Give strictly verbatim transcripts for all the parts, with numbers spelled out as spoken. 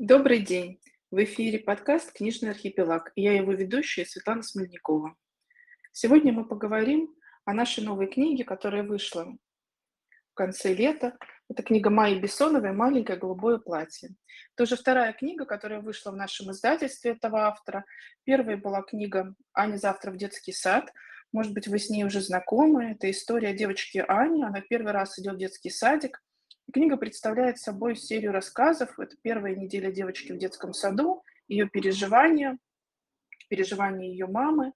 Добрый день! В эфире подкаст «Книжный архипелаг». Я его ведущая Светлана Смольнякова. Сегодня мы поговорим о нашей новой книге, которая вышла в конце лета. Это книга Майи Бессоновой «Маленькое голубое платье». Это уже вторая книга, которая вышла в нашем издательстве этого автора. Первая была книга «Ане завтра в детский сад». Может быть, вы с ней уже знакомы. Это история девочки Ани. Она первый раз идет в детский садик. Книга представляет собой серию рассказов. Это первая неделя девочки в детском саду, ее переживания, переживания ее мамы,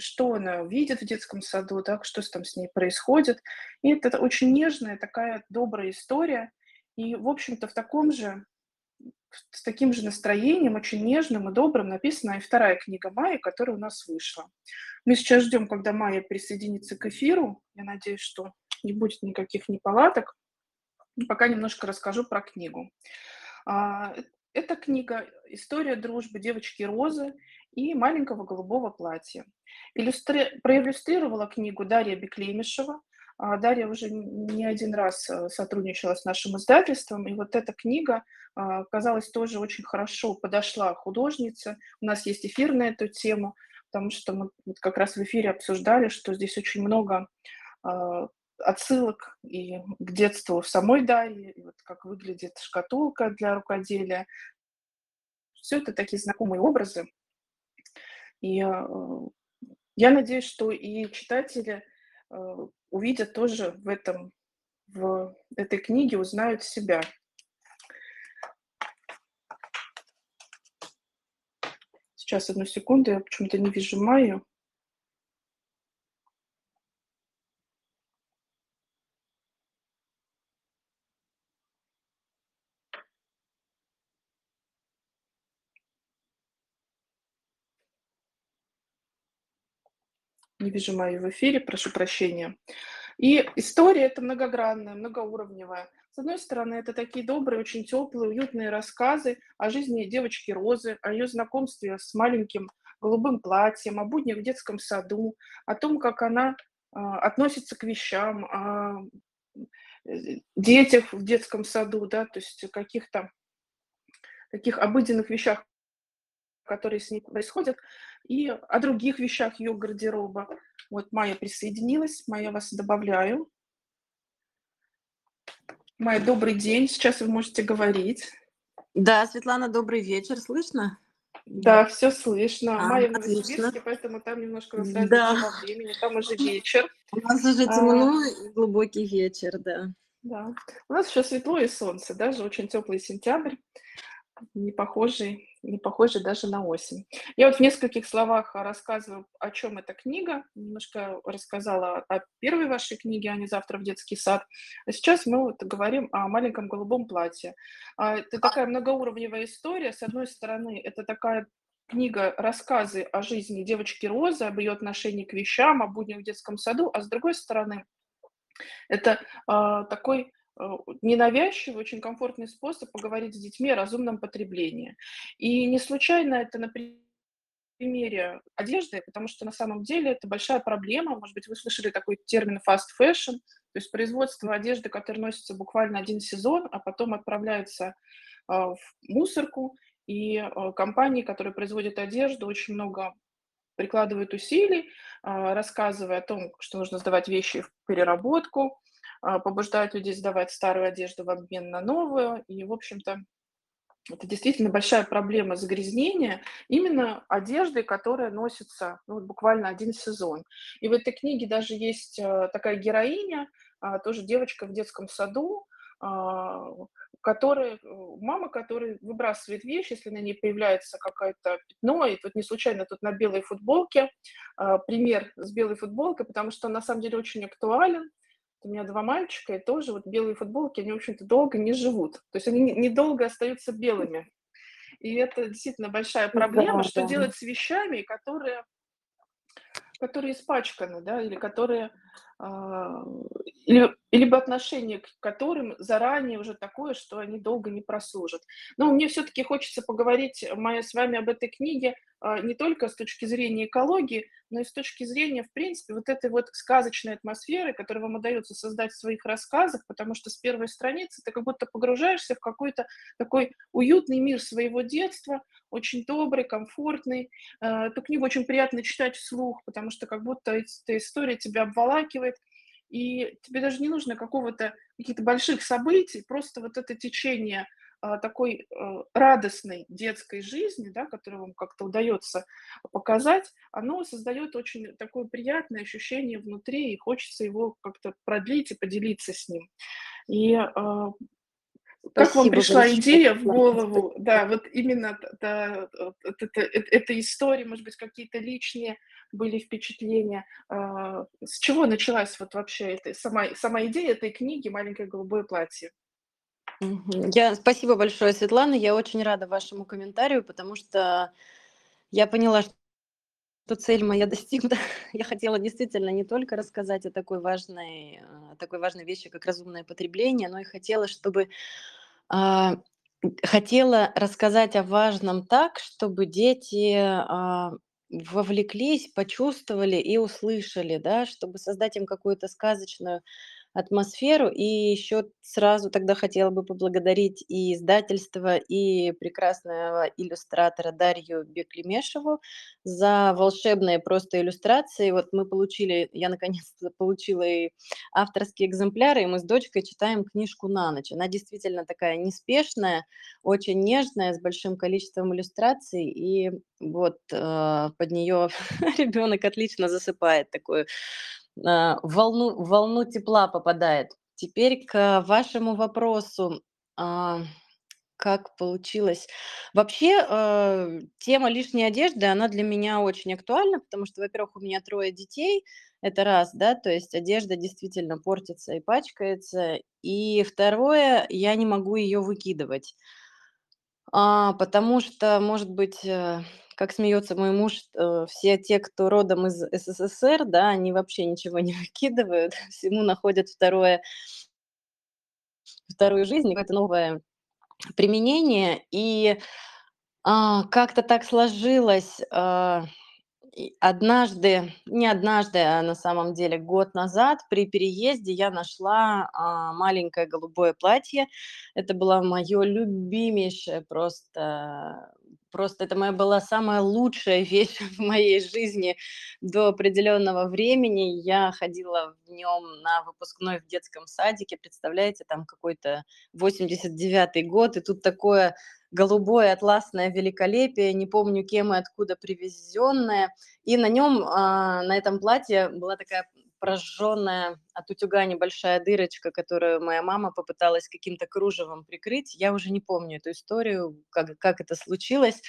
что она видит в детском саду, так, что там с ней происходит. И это очень нежная, такая добрая история. И, в общем-то, в таком же, с таким же настроением, очень нежным и добрым, написана и вторая книга Майи, которая у нас вышла. Мы сейчас ждем, когда Майя присоединится к эфиру. Я надеюсь, что не будет никаких неполадок. Пока немножко расскажу про книгу. Эта книга «История дружбы девочки Розы и маленького голубого платья». Иллюстри... Проиллюстрировала книгу Дарья Беклемешева. Дарья уже не один раз сотрудничала с нашим издательством, и вот эта книга, казалось, тоже очень хорошо подошла художнице. У нас есть эфир на эту тему, потому что мы как раз в эфире обсуждали, что здесь очень много отсылок и к детству в самой Дарье, вот как выглядит шкатулка для рукоделия. Все это такие знакомые образы. И э, я надеюсь, что и читатели э, увидят тоже в, этом, в этой книге, узнают себя. Сейчас, одну секунду, я почему-то не вижу Майю. Не вижу Майю в эфире, прошу прощения. И история это многогранная, многоуровневая. С одной стороны, это такие добрые, очень теплые, уютные рассказы о жизни девочки Розы, о ее знакомстве с маленьким голубым платьем, о буднях в детском саду, о том, как она э, относится к вещам, о детях в детском саду, да, то есть каких-то таких обыденных вещах, которые с ней происходят, и о других вещах ее гардероба. Вот Майя присоединилась. Майя, вас добавляю. Майя, добрый день. Сейчас вы можете говорить. Да, Светлана, добрый вечер. Слышно? Да, да. Все слышно. А, Майя в Новосибирске, поэтому там немножко разница во времени. Там уже вечер. У нас уже темно а... и глубокий вечер, да. Да. У нас еще светло и солнце. Даже очень теплый сентябрь. Не похожий, не похожий даже на осень. Я вот в нескольких словах рассказываю, о чем эта книга. Немножко рассказала о первой вашей книге, «Ане завтра в детский сад». А сейчас мы вот говорим о маленьком голубом платье. Это такая многоуровневая история. С одной стороны, это такая книга рассказы о жизни девочки Розы, об ее отношении к вещам, о буднях в детском саду. А с другой стороны, это а, такой... ненавязчивый, очень комфортный способ поговорить с детьми о разумном потреблении. И не случайно это на примере одежды, потому что на самом деле это большая проблема. Может быть, вы слышали такой термин fast fashion, то есть производство одежды, которая носится буквально один сезон, а потом отправляется в мусорку. И компании, которые производят одежду, очень много прикладывают усилий, рассказывая о том, что нужно сдавать вещи в переработку, побуждают людей сдавать старую одежду в обмен на новую. И, в общем-то, это действительно большая проблема загрязнения именно одежды, которая носится ну, буквально один сезон. И в этой книге даже есть такая героиня, тоже девочка в детском саду, которая, мама, которая выбрасывает вещь, если на ней появляется какое-то пятно, и тут не случайно тут на белой футболке, пример с белой футболкой, потому что он на самом деле очень актуален. У меня два мальчика, и тоже вот белые футболки, они, в общем-то, долго не живут. То есть они недолго остаются белыми. И это действительно большая проблема, да, что да. делать с вещами, которые, которые испачканы, да, или которые... Э, или, либо отношение к которым заранее уже такое, что они долго не прослужат. Но мне все-таки хочется поговорить, Майя, с вами об этой книге не только с точки зрения экологии, но и с точки зрения, в принципе, вот этой вот сказочной атмосферы, которую вам удается создать в своих рассказах, потому что с первой страницы ты как будто погружаешься в какой-то такой уютный мир своего детства, очень добрый, комфортный. Эту книгу очень приятно читать вслух, потому что как будто эта история тебя обволакивает, и тебе даже не нужно какого-то, каких-то больших событий, просто вот это течение такой радостной детской жизни, да, которую вам как-то удается показать, оно создает очень такое приятное ощущение внутри, и хочется его как-то продлить и поделиться с ним. И э, как вам пришла большое. идея в голову, да, вот именно да, от, от, от этой истории, может быть, какие-то личные были впечатления? Э, с чего началась вот вообще эта, сама, сама идея этой книги «Маленькое голубое платье»? Я, спасибо большое, Светлана. Я очень рада вашему комментарию, потому что я поняла, что цель моя достигнута. Я хотела действительно не только рассказать о такой важной, о такой важной вещи, как разумное потребление, но и хотела, чтобы, хотела рассказать о важном так, чтобы дети вовлеклись, почувствовали и услышали, да, чтобы создать им какую-то сказочную атмосферу. И еще сразу тогда хотела бы поблагодарить и издательство, и прекрасного иллюстратора Дарью Беклемешеву за волшебные просто иллюстрации. Вот мы получили, я наконец-то получила и авторские экземпляры, и мы с дочкой читаем книжку на ночь. Она действительно такая неспешная, очень нежная, с большим количеством иллюстраций, и вот э, под нее ребенок отлично засыпает, такую волну, волну тепла попадает. Теперь к вашему вопросу, как получилось. Вообще, тема лишней одежды, она для меня очень актуальна, потому что, во-первых, у меня трое детей, это раз, да, то есть одежда действительно портится и пачкается, и второе, я не могу ее выкидывать, потому что, может быть, как смеется мой муж, все те, кто родом из эс эс эс эр, да, они вообще ничего не выкидывают, всему находят второе, вторую жизнь, какое-то новое применение. И а, как-то так сложилось а, однажды, не однажды, а на самом деле год назад при переезде я нашла а, маленькое голубое платье. Это было мое любимейшее просто... Просто это моя была самая лучшая вещь в моей жизни до определенного времени. Я ходила в нем на выпускной в детском садике, представляете, там какой-то восемьдесят девятый год, и тут такое голубое атласное великолепие, не помню кем и откуда привезенное. И на нем, на этом платье была такая прожженная от утюга небольшая дырочка, которую моя мама попыталась каким-то кружевом прикрыть. Я уже не помню эту историю, как, как это случилось.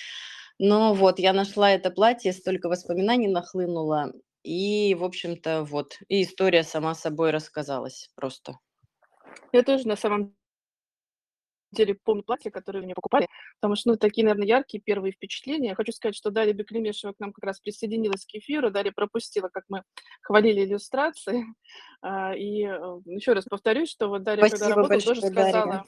Но вот я нашла это платье, столько воспоминаний нахлынуло. И, в общем-то, вот. И история сама собой рассказалась просто. Я тоже на самом деле помню платье, которое мне покупали, потому что, ну, такие, наверное, яркие первые впечатления. Я хочу сказать, что Дарья Беклемешева к нам как раз присоединилась к эфиру. Дарья пропустила, как мы хвалили иллюстрации. И еще раз повторюсь, что вот Дарья, спасибо, когда работала, тоже сказала, Дарья,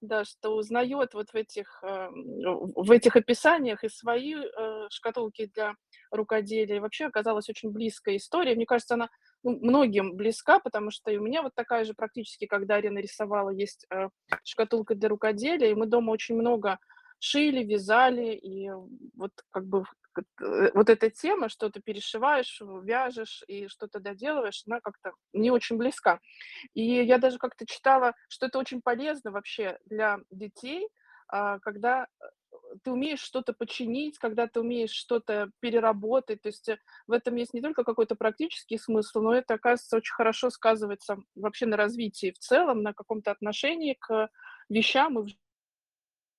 да, что узнает вот в этих, в этих описаниях и свои шкатулки для рукоделия. Вообще оказалась очень близкая история. Мне кажется, она, ну, многим близка, потому что и у меня вот такая же практически, как Дарья нарисовала, есть э, шкатулка для рукоделия, и мы дома очень много шили, вязали, и вот как бы вот эта тема, что ты перешиваешь, вяжешь и что-то доделываешь, она как-то мне очень близка. И я даже как-то читала, что это очень полезно вообще для детей, э, когда... ты умеешь что-то починить, когда ты умеешь что-то переработать. То есть в этом есть не только какой-то практический смысл, но это, оказывается, очень хорошо сказывается вообще на развитии в целом, на каком-то отношении к вещам и в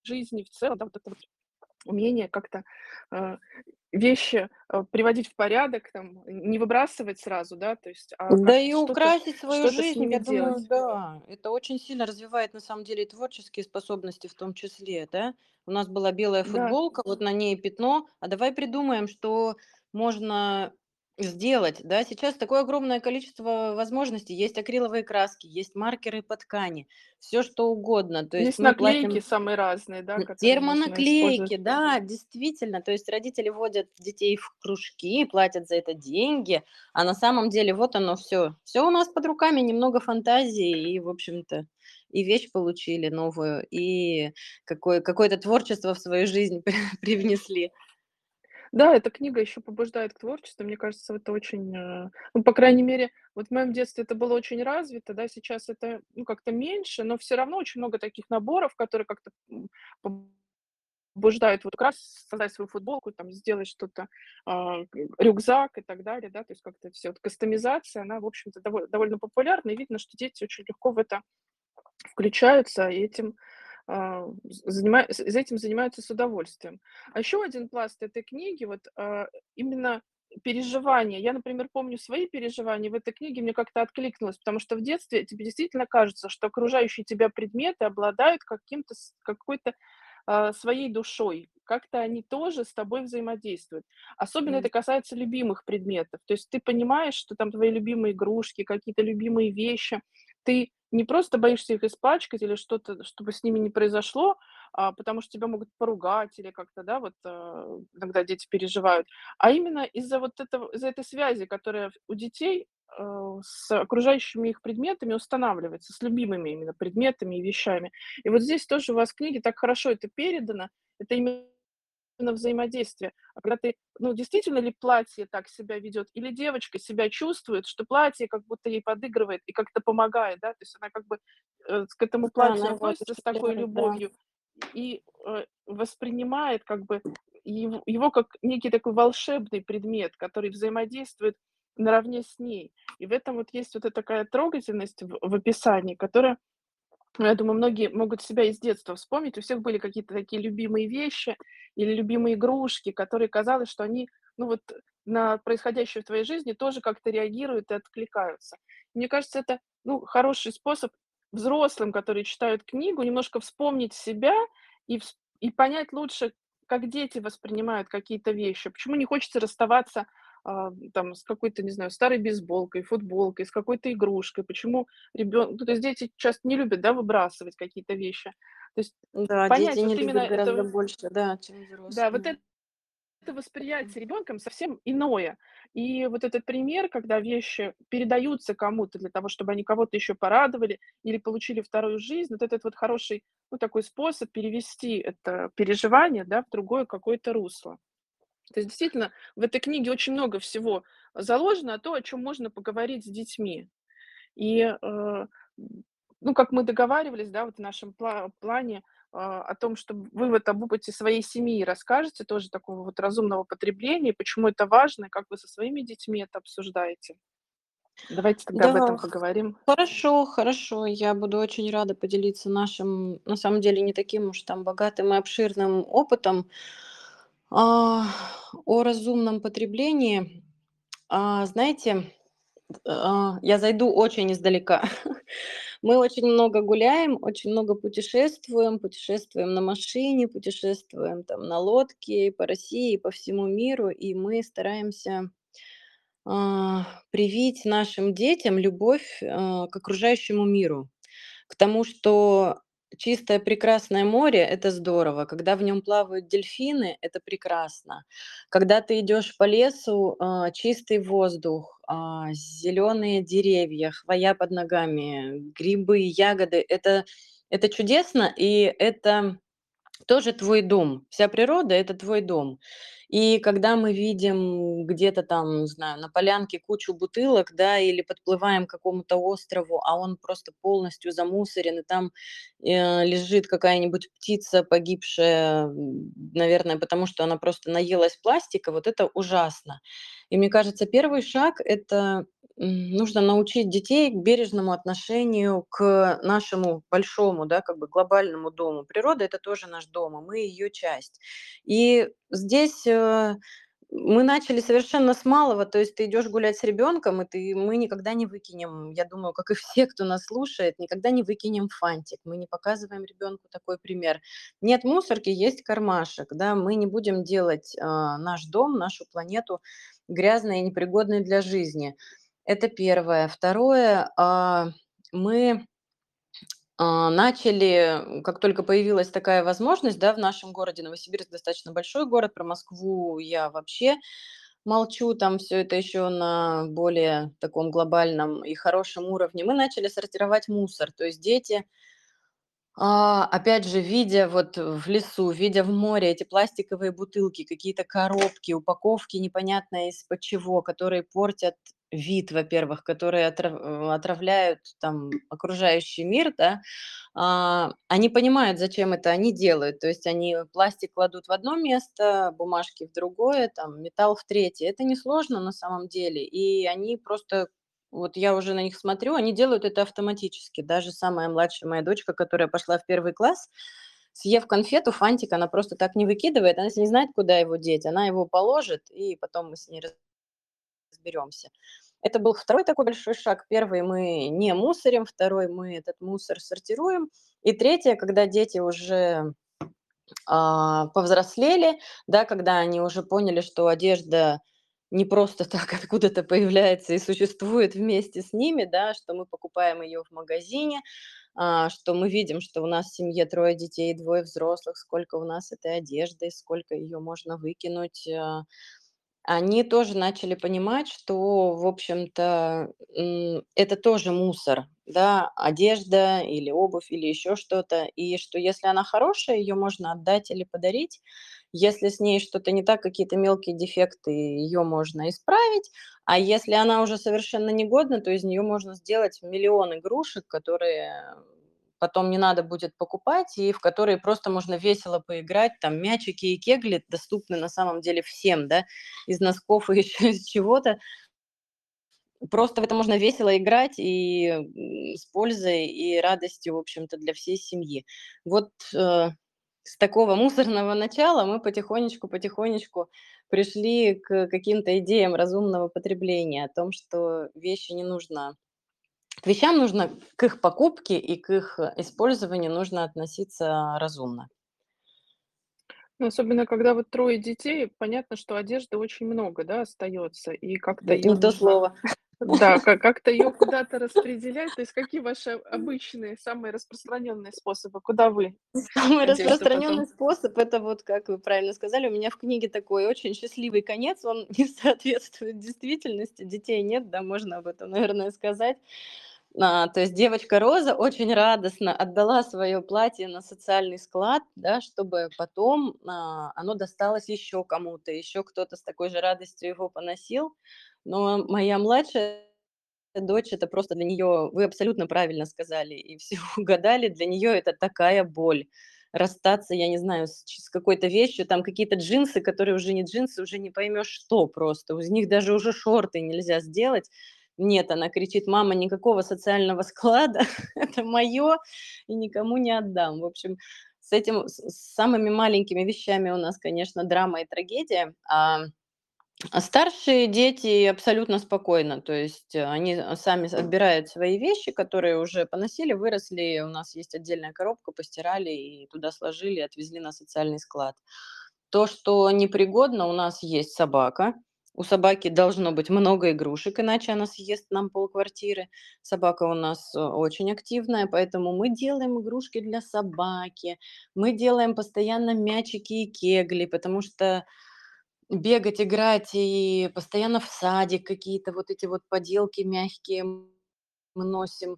жизни в целом. Да, вот это вот умение как-то э, вещи э, приводить в порядок, там, не выбрасывать сразу, да, то есть... А да как, и украсить свою жизнь, я думаю, да. Это очень сильно развивает, на самом деле, творческие способности в том числе, да. У нас была белая футболка, да, вот на ней пятно, а давай придумаем, что можно сделать, да, сейчас такое огромное количество возможностей, есть акриловые краски, есть маркеры по ткани, все что угодно. То есть, есть наклейки платим... самые разные, да? Термонаклейки, да, действительно, то есть родители водят детей в кружки, платят за это деньги, а на самом деле вот оно все, все у нас под руками, немного фантазии и, в общем-то, и вещь получили новую, и какое- какое-то творчество в свою жизнь привнесли. Да, эта книга еще побуждает к творчеству, мне кажется, это очень, ну, по крайней мере, вот в моем детстве это было очень развито, да, сейчас это, ну, как-то меньше, но все равно очень много таких наборов, которые как-то побуждают вот как раз создать свою футболку, там, сделать что-то, рюкзак и так далее, да, то есть как-то все, вот кастомизация, она, в общем-то, довольно, довольно популярна, и видно, что дети очень легко в это включаются, и этим... занимаются, этим занимаются с удовольствием. А еще один пласт этой книги, вот именно переживания. Я, например, помню свои переживания в этой книге, мне как-то откликнулось, потому что в детстве тебе действительно кажется, что окружающие тебя предметы обладают каким-то, какой-то своей душой. Как-то они тоже с тобой взаимодействуют. Особенно mm-hmm. это касается любимых предметов. То есть ты понимаешь, что там твои любимые игрушки, какие-то любимые вещи. Ты не просто боишься их испачкать или что-то, чтобы с ними не произошло, а, потому что тебя могут поругать или как-то, да, вот а, иногда дети переживают, а именно из-за вот этого, из-за этой связи, которая у детей а, с окружающими их предметами устанавливается, с любимыми именно предметами и вещами. И вот здесь тоже у вас в книге так хорошо это передано, это именно взаимодействие. А когда ты, ну, действительно ли платье так себя ведет, или девочка себя чувствует, что платье как будто ей подыгрывает и как-то помогает, да, то есть она как бы э, к этому платью да, относится с такой любовью да. и э, воспринимает как бы его, его как некий такой волшебный предмет, который взаимодействует наравне с ней. И в этом вот есть вот эта такая трогательность в, в описании, которая, я думаю, многие могут себя из детства вспомнить. У всех были какие-то такие любимые вещи или любимые игрушки, которые казалось, что они, ну вот, на происходящее в твоей жизни тоже как-то реагируют и откликаются. Мне кажется, это, ну, хороший способ взрослым, которые читают книгу, немножко вспомнить себя и, и понять лучше, как дети воспринимают какие-то вещи. Почему не хочется расставаться там с какой-то, не знаю, старой бейсболкой, футболкой, с какой-то игрушкой, почему ребенок, ну, то есть дети часто не любят, да, выбрасывать какие-то вещи, то есть да, понять, дети не вот любят гораздо это... больше, да, чем взрослые. Да, вот это, это восприятие ребенком совсем иное, и вот этот пример, когда вещи передаются кому-то для того, чтобы они кого-то еще порадовали или получили вторую жизнь, вот этот вот хороший, ну, такой способ перевести это переживание, да, в другое какое-то русло. То есть, действительно, в этой книге очень много всего заложено, о том, о чем можно поговорить с детьми. И, э, ну, как мы договаривались, да, вот в нашем пла- плане э, о том, что вы вот об опыте своей семьи расскажете, тоже такого вот разумного потребления, почему это важно, как вы со своими детьми это обсуждаете. Давайте тогда да. об этом поговорим. Хорошо, хорошо. Я буду очень рада поделиться нашим, на самом деле, не таким уж там богатым и обширным опытом, о разумном потреблении. Знаете, я зайду очень издалека. Мы очень много гуляем, очень много путешествуем, путешествуем на машине, путешествуем там на лодке по России, по всему миру, и мы стараемся привить нашим детям любовь к окружающему миру, к тому, что чистое прекрасное море – это здорово. Когда в нем плавают дельфины – это прекрасно. Когда ты идешь по лесу, чистый воздух, зеленые деревья, хвоя под ногами, грибы, ягоды – это, это чудесно, и это тоже твой дом. Вся природа – это твой дом. И когда мы видим где-то там, не знаю, на полянке кучу бутылок, да, или подплываем к какому-то острову, а он просто полностью замусорен, и там э, лежит какая-нибудь птица погибшая, наверное, потому что она просто наелась пластика, вот это ужасно. И мне кажется, первый шаг – это нужно научить детей к бережному отношению к нашему большому, да, как бы глобальному дому. Природа – это тоже наш дом, и мы ее часть. И здесь Мы начали совершенно с малого, то есть ты идешь гулять с ребенком, и ты, мы никогда не выкинем, я думаю, как и все, кто нас слушает, никогда не выкинем фантик, мы не показываем ребенку такой пример. Нет мусорки, есть кармашек, да, мы не будем делать э, наш дом, нашу планету грязной и непригодной для жизни. Это первое. Второе, э, мы... начали, как только появилась такая возможность, да, в нашем городе, Новосибирск достаточно большой город, про Москву я вообще молчу, там все это еще на более таком глобальном и хорошем уровне, мы начали сортировать мусор, то есть дети, опять же, видя вот в лесу, видя в море эти пластиковые бутылки, какие-то коробки, упаковки непонятно из-под чего, которые портят вид, во-первых, которые отравляют там окружающий мир, да, а, они понимают, зачем это они делают, то есть они пластик кладут в одно место, бумажки в другое, там, металл в третье, это несложно на самом деле, и они просто, вот я уже на них смотрю, они делают это автоматически, даже самая младшая моя дочка, которая пошла в первый класс, съев конфету, фантик, она просто так не выкидывает, она не знает, куда его деть, она его положит, и потом мы с ней разбираемся. разберемся. Это был второй такой большой шаг. Первый, мы не мусорим, второй, мы этот мусор сортируем. И третье, когда дети уже а, повзрослели, да, когда они уже поняли, что одежда не просто так откуда-то появляется и существует вместе с ними, да, что мы покупаем ее в магазине, а, что мы видим, что у нас в семье трое детей, двое взрослых, сколько у нас этой одежды, сколько ее можно выкинуть, а, они тоже начали понимать, что, в общем-то, это тоже мусор, да, одежда или обувь или еще что-то, и что если она хорошая, ее можно отдать или подарить, если с ней что-то не так, какие-то мелкие дефекты, ее можно исправить, а если она уже совершенно негодна, то из нее можно сделать миллион игрушек, которые потом не надо будет покупать, и в которые просто можно весело поиграть, там мячики и кегли доступны на самом деле всем, да, из носков и еще из чего-то. Просто в это можно весело играть и с пользой, и радостью, в общем-то, для всей семьи. Вот э, с такого мусорного начала мы потихонечку-потихонечку пришли к каким-то идеям разумного потребления, о том, что вещи не нужно... К вещам нужно, к их покупке и к их использованию нужно относиться разумно. Особенно, когда вот трое детей, понятно, что одежды очень много, да, остается. И как-то не то слово. Да, как-то ее куда-то распределять. То есть какие ваши обычные, самые распространенные способы? Куда вы? Самый распространенный способ, это вот, как вы правильно сказали, у меня в книге такой очень счастливый конец, он не соответствует действительности, детей нет, да, можно об этом, наверное, сказать. А, то есть девочка Роза очень радостно отдала свое платье на социальный склад, да, чтобы потом а, оно досталось еще кому-то, еще кто-то с такой же радостью его поносил. Но моя младшая дочь, это просто для нее, вы абсолютно правильно сказали и все угадали, для нее это такая боль. Расстаться, я не знаю, с, с какой-то вещью, там какие-то джинсы, которые уже не джинсы, уже не поймешь что просто, из них даже уже шорты нельзя сделать. Нет, она кричит, мама, никакого социального склада, это мое и никому не отдам. В общем, с этим, с самыми маленькими вещами у нас, конечно, драма и трагедия, а старшие дети абсолютно спокойно, то есть они сами отбирают свои вещи, которые уже поносили, выросли, у нас есть отдельная коробка, постирали и туда сложили, отвезли на социальный склад. То, что непригодно, у нас есть собака. У собаки должно быть много игрушек, иначе она съест нам полквартиры. Собака у нас очень активная, поэтому мы делаем игрушки для собаки. Мы делаем постоянно мячики и кегли, потому что бегать, играть и постоянно в садик какие-то вот эти вот поделки мягкие мы носим.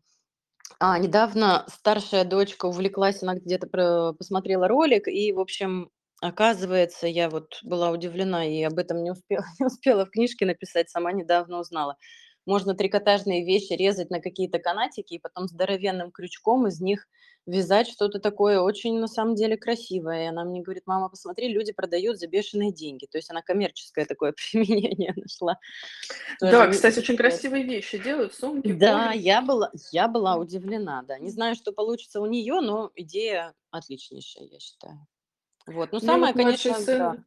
А, недавно старшая дочка увлеклась, она где-то посмотрела ролик, и, в общем... Оказывается, я вот была удивлена и об этом не успела, не успела в книжке написать, сама недавно узнала. Можно трикотажные вещи резать на какие-то канатики и потом здоровенным крючком из них вязать что-то такое очень, на самом деле, красивое. И она мне говорит, мама, посмотри, люди продают за бешеные деньги. То есть она коммерческое такое применение нашла. Тоже да, кстати, очень красивые вещи делают, сумки. Да, поле. я была, я была удивлена, да. Не знаю, что получится у нее, но идея отличнейшая, я считаю. Вот, ну, самое, ну, вот, конечно, сын, да.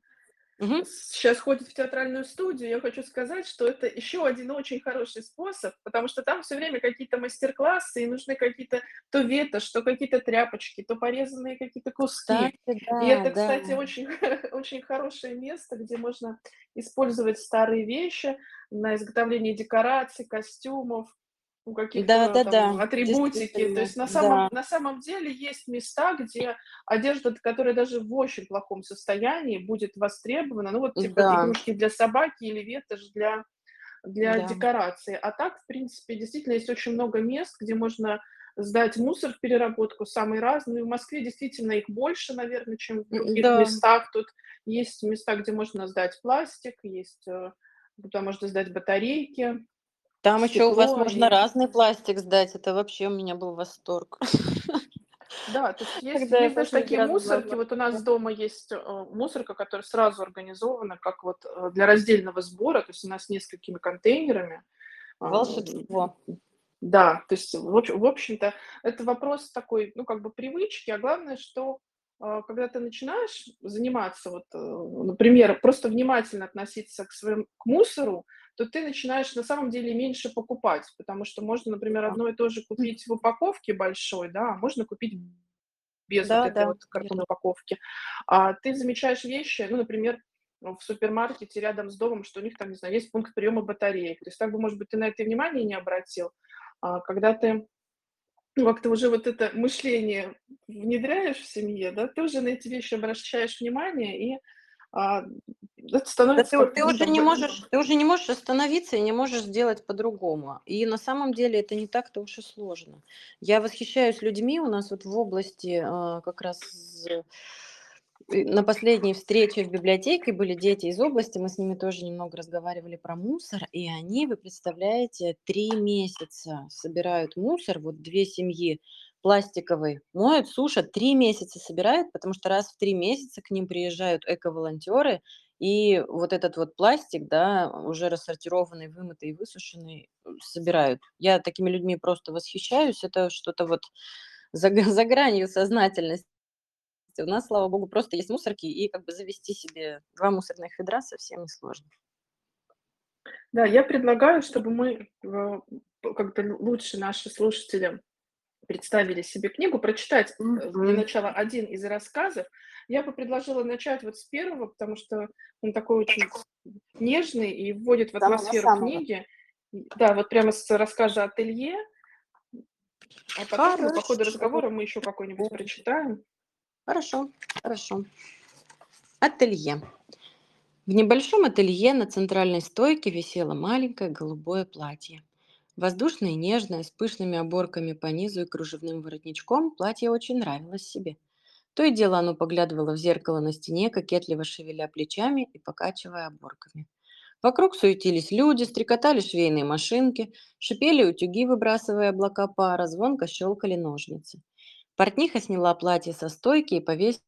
угу. сейчас ходит в театральную студию, я хочу сказать, что это еще один очень хороший способ, потому что там все время какие-то мастер-классы, и нужны какие-то то ветошь, то какие-то тряпочки, то порезанные какие-то куски. Да, да, и это, да. кстати, очень, очень хорошее место, где можно использовать старые вещи на изготовление декораций, костюмов, у каких-то да, да, там, да, атрибутики. То есть на самом, да. на самом деле есть места, где одежда, которая даже в очень плохом состоянии, будет востребована. Ну вот типа да. игрушки для собаки или ветошь для, для да. декорации. А так, в принципе, действительно есть очень много мест, где можно сдать мусор в переработку, самые разные. В Москве действительно их больше, наверное, чем в других да. местах. Тут есть места, где можно сдать пластик, есть, куда можно сдать батарейки. Там Стекло, еще у вас можно и... разный пластик сдать. Это вообще у меня был восторг. Да, то есть есть, есть даже такие мусорки. Была. Вот у нас дома есть мусорка, которая сразу организована как вот для раздельного сбора. То есть у нас с несколькими контейнерами. Волшебство. Да, то есть в общем-то это вопрос такой, ну как бы привычки. А главное, что когда ты начинаешь заниматься, вот, например, просто внимательно относиться к своим, к мусору, то ты начинаешь на самом деле меньше покупать, потому что можно, например, одно и то же купить в упаковке большой, да, а можно купить без да, вот этой да. вот картонной упаковки. А ты замечаешь вещи, ну, например, в супермаркете рядом с домом, что у них там, не знаю, есть пункт приема батареек. То есть так бы, может быть, ты на это внимание не обратил, а когда ты ну, как-то уже вот это мышление внедряешь в семье, да, ты уже на эти вещи обращаешь внимание и А, это становится да, ты, ты, уже не можешь, ты уже не можешь остановиться и не можешь сделать по-другому. И на самом деле это не так-то уж и сложно. Я восхищаюсь людьми у нас вот в области как раз... На последней встрече в библиотеке были дети из области, мы с ними тоже немного разговаривали про мусор, и они, вы представляете, три месяца собирают мусор, вот две семьи пластиковые моют, сушат, три месяца собирают, потому что раз в три месяца к ним приезжают эко-волонтеры, и вот этот вот пластик, да, уже рассортированный, вымытый и высушенный, собирают. Я такими людьми просто восхищаюсь, это что-то вот за, за гранью сознательности. У нас, слава богу, просто есть мусорки, и как бы завести себе два мусорных ведра совсем не сложно. Да, я предлагаю, чтобы мы как-то лучше наши слушатели представили себе книгу, прочитать mm-hmm. для начала один из рассказов. Я бы предложила начать вот с первого, потому что он такой очень нежный и вводит в атмосферу самого книги. Да, вот прямо с рассказа «Ателье». А потом Хорошо. по ходу разговора мы еще какой-нибудь прочитаем. Хорошо, хорошо. Ателье. В небольшом ателье на центральной стойке висело маленькое голубое платье. Воздушное и нежное, с пышными оборками по низу и кружевным воротничком, платье очень нравилось себе. То и дело оно поглядывало в зеркало на стене, кокетливо шевеля плечами и покачивая оборками. Вокруг суетились люди, стрекотали швейные машинки, шипели утюги, выбрасывая облака пара, звонко щелкали ножницы. Портниха сняла платье со стойки и повесила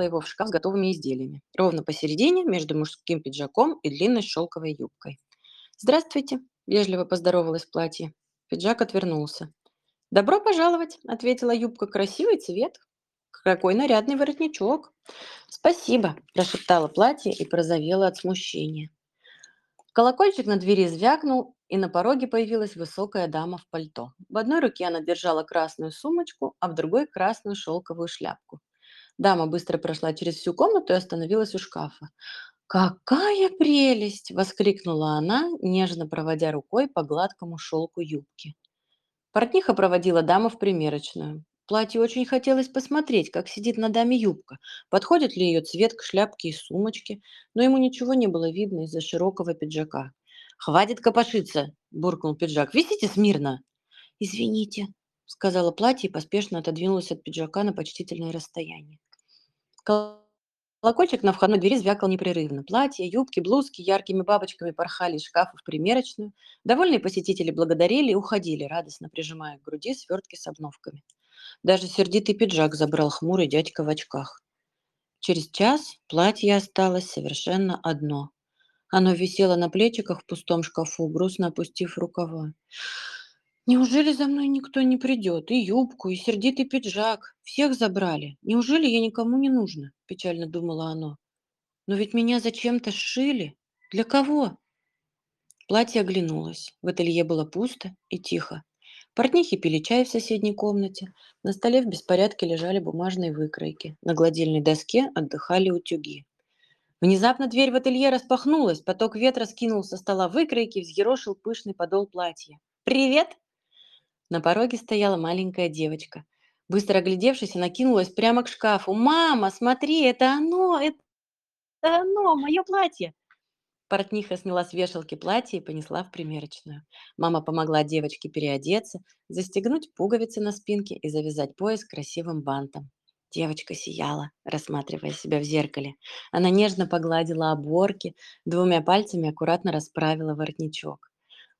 его в шкаф с готовыми изделиями, ровно посередине, между мужским пиджаком и длинной шелковой юбкой. «Здравствуйте», – вежливо поздоровалось платье. Пиджак отвернулся. «Добро пожаловать», – ответила юбка. «Красивый цвет. Какой нарядный воротничок». «Спасибо», – прошептало платье и порозовело от смущения. Колокольчик на двери звякнул, и на пороге появилась высокая дама в пальто. В одной руке она держала красную сумочку, а в другой – красную шелковую шляпку. Дама быстро прошла через всю комнату и остановилась у шкафа. «Какая прелесть!» – воскликнула она, нежно проводя рукой по гладкому шелку юбки. Портниха проводила даму в примерочную. Платью очень хотелось посмотреть, как сидит на даме юбка, подходит ли ее цвет к шляпке и сумочке, но ему ничего не было видно из-за широкого пиджака. «Хватит копошиться!» – буркнул пиджак. «Висите смирно!» «Извините!» – сказала платье и поспешно отодвинулась от пиджака на почтительное расстояние. Колокольчик на входной двери звякал непрерывно. Платья, юбки, блузки яркими бабочками порхали из шкафа в примерочную. Довольные посетители благодарили и уходили, радостно прижимая к груди свертки с обновками. Даже сердитый пиджак забрал хмурый дядька в очках. Через час платье осталось совершенно одно. Оно висело на плечиках в пустом шкафу, грустно опустив рукава. «Неужели за мной никто не придет? И юбку, и сердитый пиджак. Всех забрали. Неужели я никому не нужна?» – печально думало оно. Но ведь меня зачем-то сшили. Для кого? Платье оглянулось. В ателье было пусто и тихо. Портнихи пили чай в соседней комнате. На столе в беспорядке лежали бумажные выкройки. На гладильной доске отдыхали утюги. Внезапно дверь в ателье распахнулась. Поток ветра скинул со стола выкройки, взъерошил пышный подол платья. «Привет!» На пороге стояла маленькая девочка. Быстро оглядевшись, она кинулась прямо к шкафу. «Мама, смотри, это оно! Это оно! Мое платье!» Портниха сняла с вешалки платье и понесла в примерочную. Мама помогла девочке переодеться, застегнуть пуговицы на спинке и завязать пояс красивым бантом. Девочка сияла, рассматривая себя в зеркале. Она нежно погладила оборки, двумя пальцами аккуратно расправила воротничок.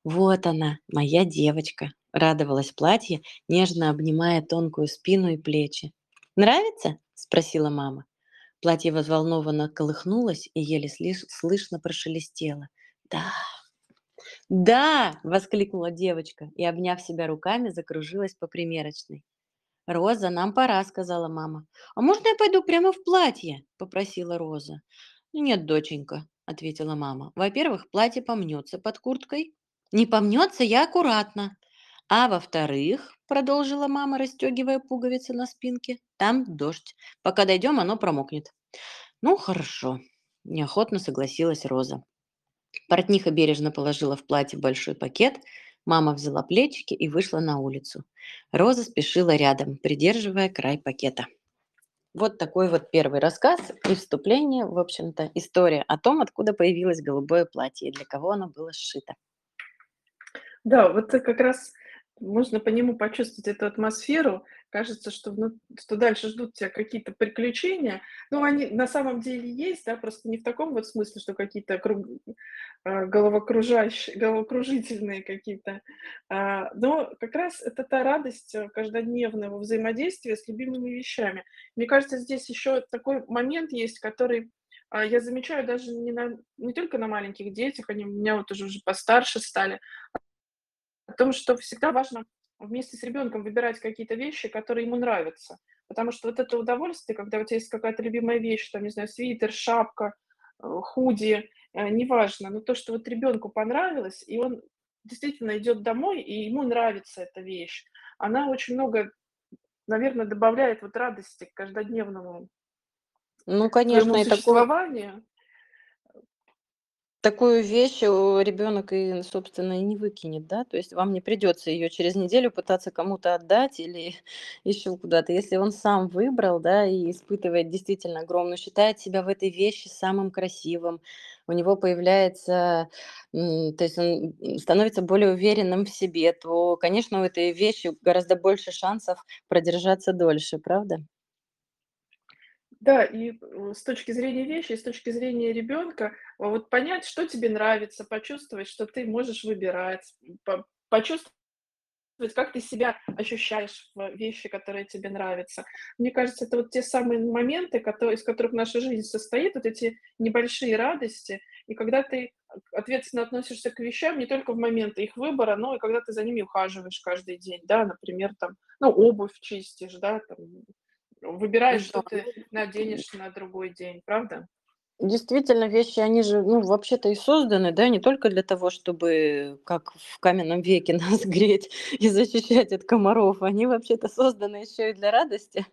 «Вот она, моя девочка!» – радовалась платье, нежно обнимая тонкую спину и плечи. «Нравится?» – спросила мама. Платье взволнованно колыхнулось и еле слышно прошелестело. «Да!» «Да!» – воскликнула девочка и, обняв себя руками, закружилась по примерочной. «Роза, нам пора», – сказала мама. «А можно я пойду прямо в платье?» – попросила Роза. «Нет, доченька», – ответила мама. «Во-первых, платье помнется под курткой». «Не помнется, я аккуратно». «А во-вторых», – продолжила мама, расстегивая пуговицы на спинке, – «там дождь. Пока дойдем, оно промокнет». «Ну, хорошо», – неохотно согласилась Роза. Портниха бережно положила в платье большой пакет, мама взяла плечики и вышла на улицу. Роза спешила рядом, придерживая край пакета. Вот такой вот первый рассказ и вступление, в общем-то, история о том, откуда появилось голубое платье и для кого оно было сшито. Да, вот как раз... Можно по нему почувствовать эту атмосферу. Кажется, что, ну, что дальше ждут тебя какие-то приключения. Ну, они на самом деле есть, да, просто не в таком вот смысле, что какие-то круг... головокружащие, головокружительные какие-то. А, но как раз это та радость каждодневного взаимодействия с любимыми вещами. Мне кажется, здесь еще такой момент есть, который... Я замечаю даже не, на, не только на маленьких детях, они у меня вот уже, уже постарше стали, о том, что всегда важно вместе с ребенком выбирать какие-то вещи, которые ему нравятся. Потому что вот это удовольствие, когда у тебя есть какая-то любимая вещь, там, не знаю, свитер, шапка, худи, неважно, но то, что вот ребенку понравилось, и он действительно идет домой, и ему нравится эта вещь, она очень много, наверное, добавляет вот радости к каждодневному ну, конечно, существованию. Такую вещь ребенок и, собственно, и не выкинет, да, то есть вам не придется ее через неделю пытаться кому-то отдать или еще куда-то, если он сам выбрал, да, и испытывает действительно огромную, считает себя в этой вещи самым красивым, у него появляется, то есть он становится более уверенным в себе, то, конечно, у этой вещи гораздо больше шансов продержаться дольше, правда? Да, и с точки зрения вещи, и с точки зрения ребенка, вот понять, что тебе нравится, почувствовать, что ты можешь выбирать, почувствовать, как ты себя ощущаешь в вещи, которые тебе нравятся. Мне кажется, это вот те самые моменты, которые, из которых наша жизнь состоит, вот эти небольшие радости, и когда ты ответственно относишься к вещам не только в моменты их выбора, но и когда ты за ними ухаживаешь каждый день, да, например, там, ну, обувь чистишь, да, там, выбираешь, что ты наденешь на другой день, правда? Действительно, вещи, они же, ну, вообще-то и созданы, да, не только для того, чтобы, как в каменном веке, нас греть и защищать от комаров. Они вообще-то созданы еще и для радости,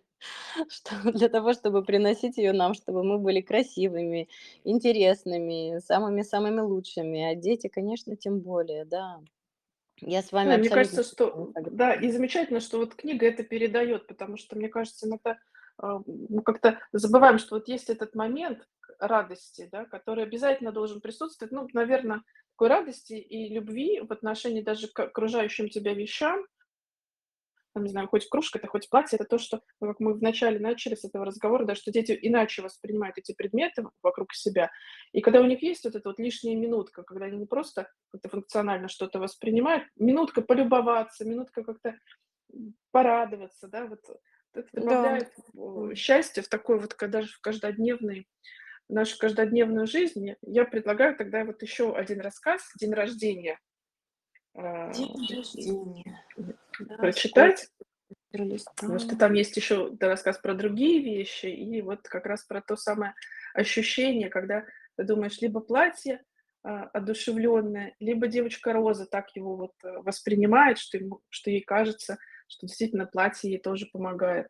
что, для того, чтобы приносить ее нам, чтобы мы были красивыми, интересными, самыми-самыми лучшими. А дети, конечно, тем более, да. Я с вами ну, мне кажется, что да, и замечательно, что вот книга это передает, потому что, мне кажется, иногда мы как-то забываем, что вот есть этот момент радости, да, который обязательно должен присутствовать, ну, наверное, такой радости и любви в отношении даже к окружающим тебя вещам, там, не знаю, хоть кружка, это хоть платье, это то, что, как мы вначале начали с этого разговора, да, что дети иначе воспринимают эти предметы вокруг себя. И когда у них есть вот эта вот лишняя минутка, когда они не просто как-то функционально что-то воспринимают, минутка полюбоваться, минутка как-то порадоваться, да, вот это добавляет да. счастье в такой вот, даже в каждодневной, нашу каждодневную жизнь. Я предлагаю тогда вот еще один рассказ «День рождения». День рождения. Да, прочитать, потому что там есть еще рассказ про другие вещи и вот как раз про то самое ощущение, когда ты думаешь, либо платье а, одушевленное, либо девочка Роза так его вот воспринимает, что, ему, что ей кажется, что действительно платье ей тоже помогает.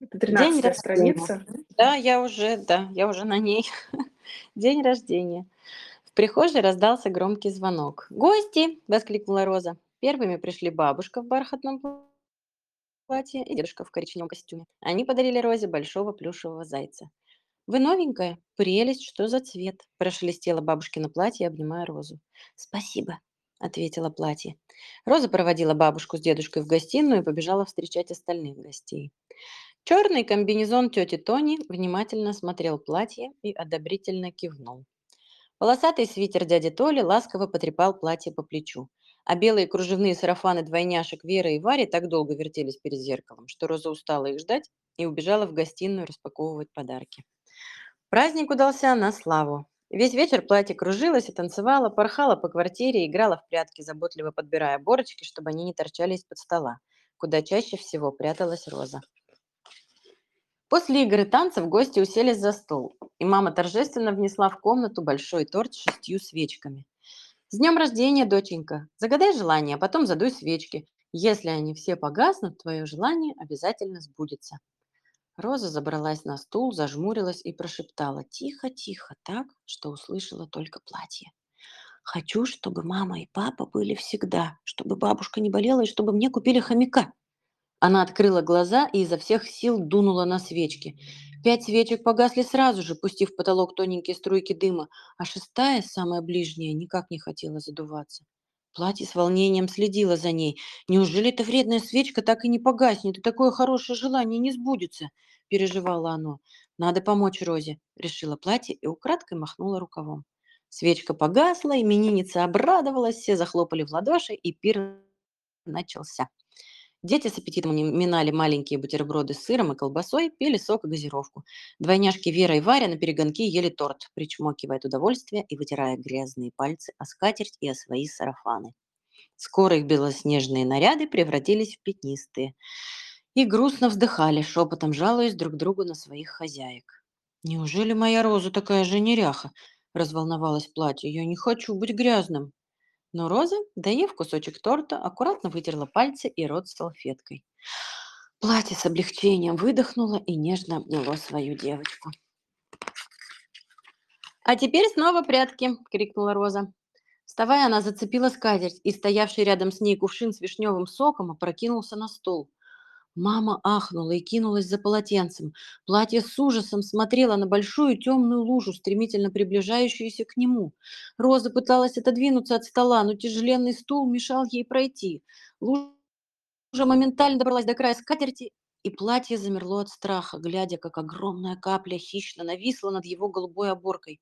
Это тринадцатая страница. Да, я уже, да, я уже на ней. День рождения. В прихожей раздался громкий звонок. «Гости!» – воскликнула Роза. Первыми пришли бабушка в бархатном платье и дедушка в коричневом костюме. Они подарили Розе большого плюшевого зайца. «Вы новенькая? Прелесть, что за цвет!» – прошелестело бабушкино платье, обнимая Розу. «Спасибо!» — ответила платье. Роза проводила бабушку с дедушкой в гостиную и побежала встречать остальных гостей. Черный комбинезон тети Тони внимательно смотрел платье и одобрительно кивнул. Полосатый свитер дяди Толи ласково потрепал платье по плечу, а белые кружевные сарафаны двойняшек Веры и Вари так долго вертелись перед зеркалом, что Роза устала их ждать и убежала в гостиную распаковывать подарки. Праздник удался на славу. Весь вечер платье кружилось и танцевало, порхало по квартире, играло в прятки, заботливо подбирая борочки, чтобы они не торчали из-под стола, куда чаще всего пряталась Роза. После игры танцев гости уселись за стол, и мама торжественно внесла в комнату большой торт с шестью свечками. «С днем рождения, доченька! Загадай желание, а потом задуй свечки. Если они все погаснут, твое желание обязательно сбудется». Роза забралась на стул, зажмурилась и прошептала тихо-тихо так, что услышала только платье. «Хочу, чтобы мама и папа были всегда, чтобы бабушка не болела и чтобы мне купили хомяка». Она открыла глаза и изо всех сил дунула на свечки. Пять свечек погасли сразу же, пустив в потолок тоненькие струйки дыма, а шестая, самая ближняя, никак не хотела задуваться. Платье с волнением следила за ней. «Неужели эта вредная свечка так и не погаснет, и такое хорошее желание не сбудется?» – переживало оно. «Надо помочь Розе», – решила платье и украдкой махнула рукавом. Свечка погасла, именинница обрадовалась, все захлопали в ладоши, и пир начался. Дети с аппетитом минали маленькие бутерброды с сыром и колбасой, пили сок и газировку. Двойняшки Вера и Варя на перегонки ели торт, причмокивая от удовольствия и вытирая грязные пальцы о скатерть и о свои сарафаны. Скоро их белоснежные наряды превратились в пятнистые и грустно вздыхали, шепотом жалуясь друг другу на своих хозяек. «Неужели моя Роза такая же неряха?» – разволновалась платье. «Я не хочу быть грязным». Но Роза, доев кусочек торта, аккуратно вытерла пальцы и рот салфеткой. Платье с облегчением выдохнуло и нежно обняло свою девочку. «А теперь снова прятки!» – крикнула Роза. Вставая, она зацепила скатерть, и стоявший рядом с ней кувшин с вишневым соком опрокинулся на стол. Мама ахнула и кинулась за полотенцем. Платье с ужасом смотрело на большую темную лужу, стремительно приближающуюся к нему. Роза пыталась отодвинуться от стола, но тяжеленный стул мешал ей пройти. Лужа моментально добралась до края скатерти, и платье замерло от страха, глядя, как огромная капля хищно нависла над его голубой оборкой.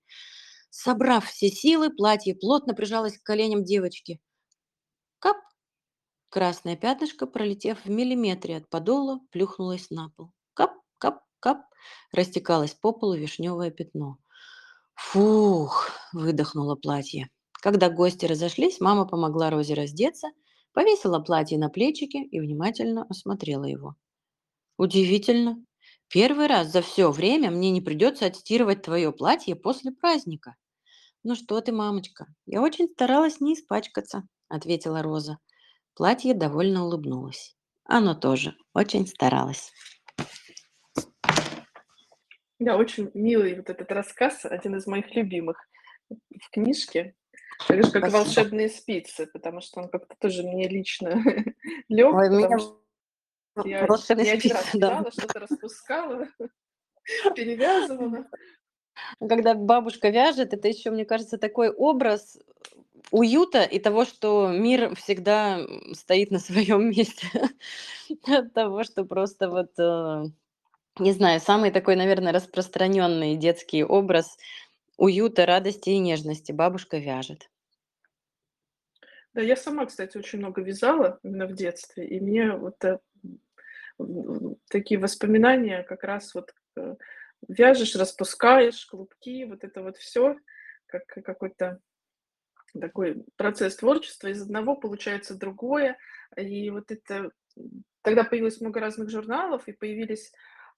Собрав все силы, платье плотно прижалось к коленям девочки. Кап! Красное пятнышко, пролетев в миллиметре от подола, плюхнулось на пол. Кап-кап-кап растекалось по полу вишневое пятно. «Фух!» – выдохнуло платье. Когда гости разошлись, мама помогла Розе раздеться, повесила платье на плечики и внимательно осмотрела его. «Удивительно! Первый раз за все время мне не придется отстирывать твое платье после праздника». «Ну что ты, мамочка, я очень старалась не испачкаться», – ответила Роза. Платье довольно улыбнулось. Оно тоже очень старалось. Да, очень милый вот этот рассказ, один из моих любимых в книжке. Как Спасибо. «Волшебные спицы», потому что он как-то тоже мне лично лег. Ой, меня... Я не один раз читала, что-то распускала, перевязывала. Когда бабушка вяжет, это еще, мне кажется, такой образ уюта и того, что мир всегда стоит на своем месте. От того, что просто вот, не знаю, самый такой, наверное, распространенный детский образ уюта, радости и нежности. Бабушка вяжет. Да, я сама, кстати, очень много вязала именно в детстве, и мне вот такие воспоминания как раз вот вяжешь, распускаешь клубки, вот это вот все, как какой-то такой процесс творчества, из одного получается другое, и вот это, тогда появилось много разных журналов, и появились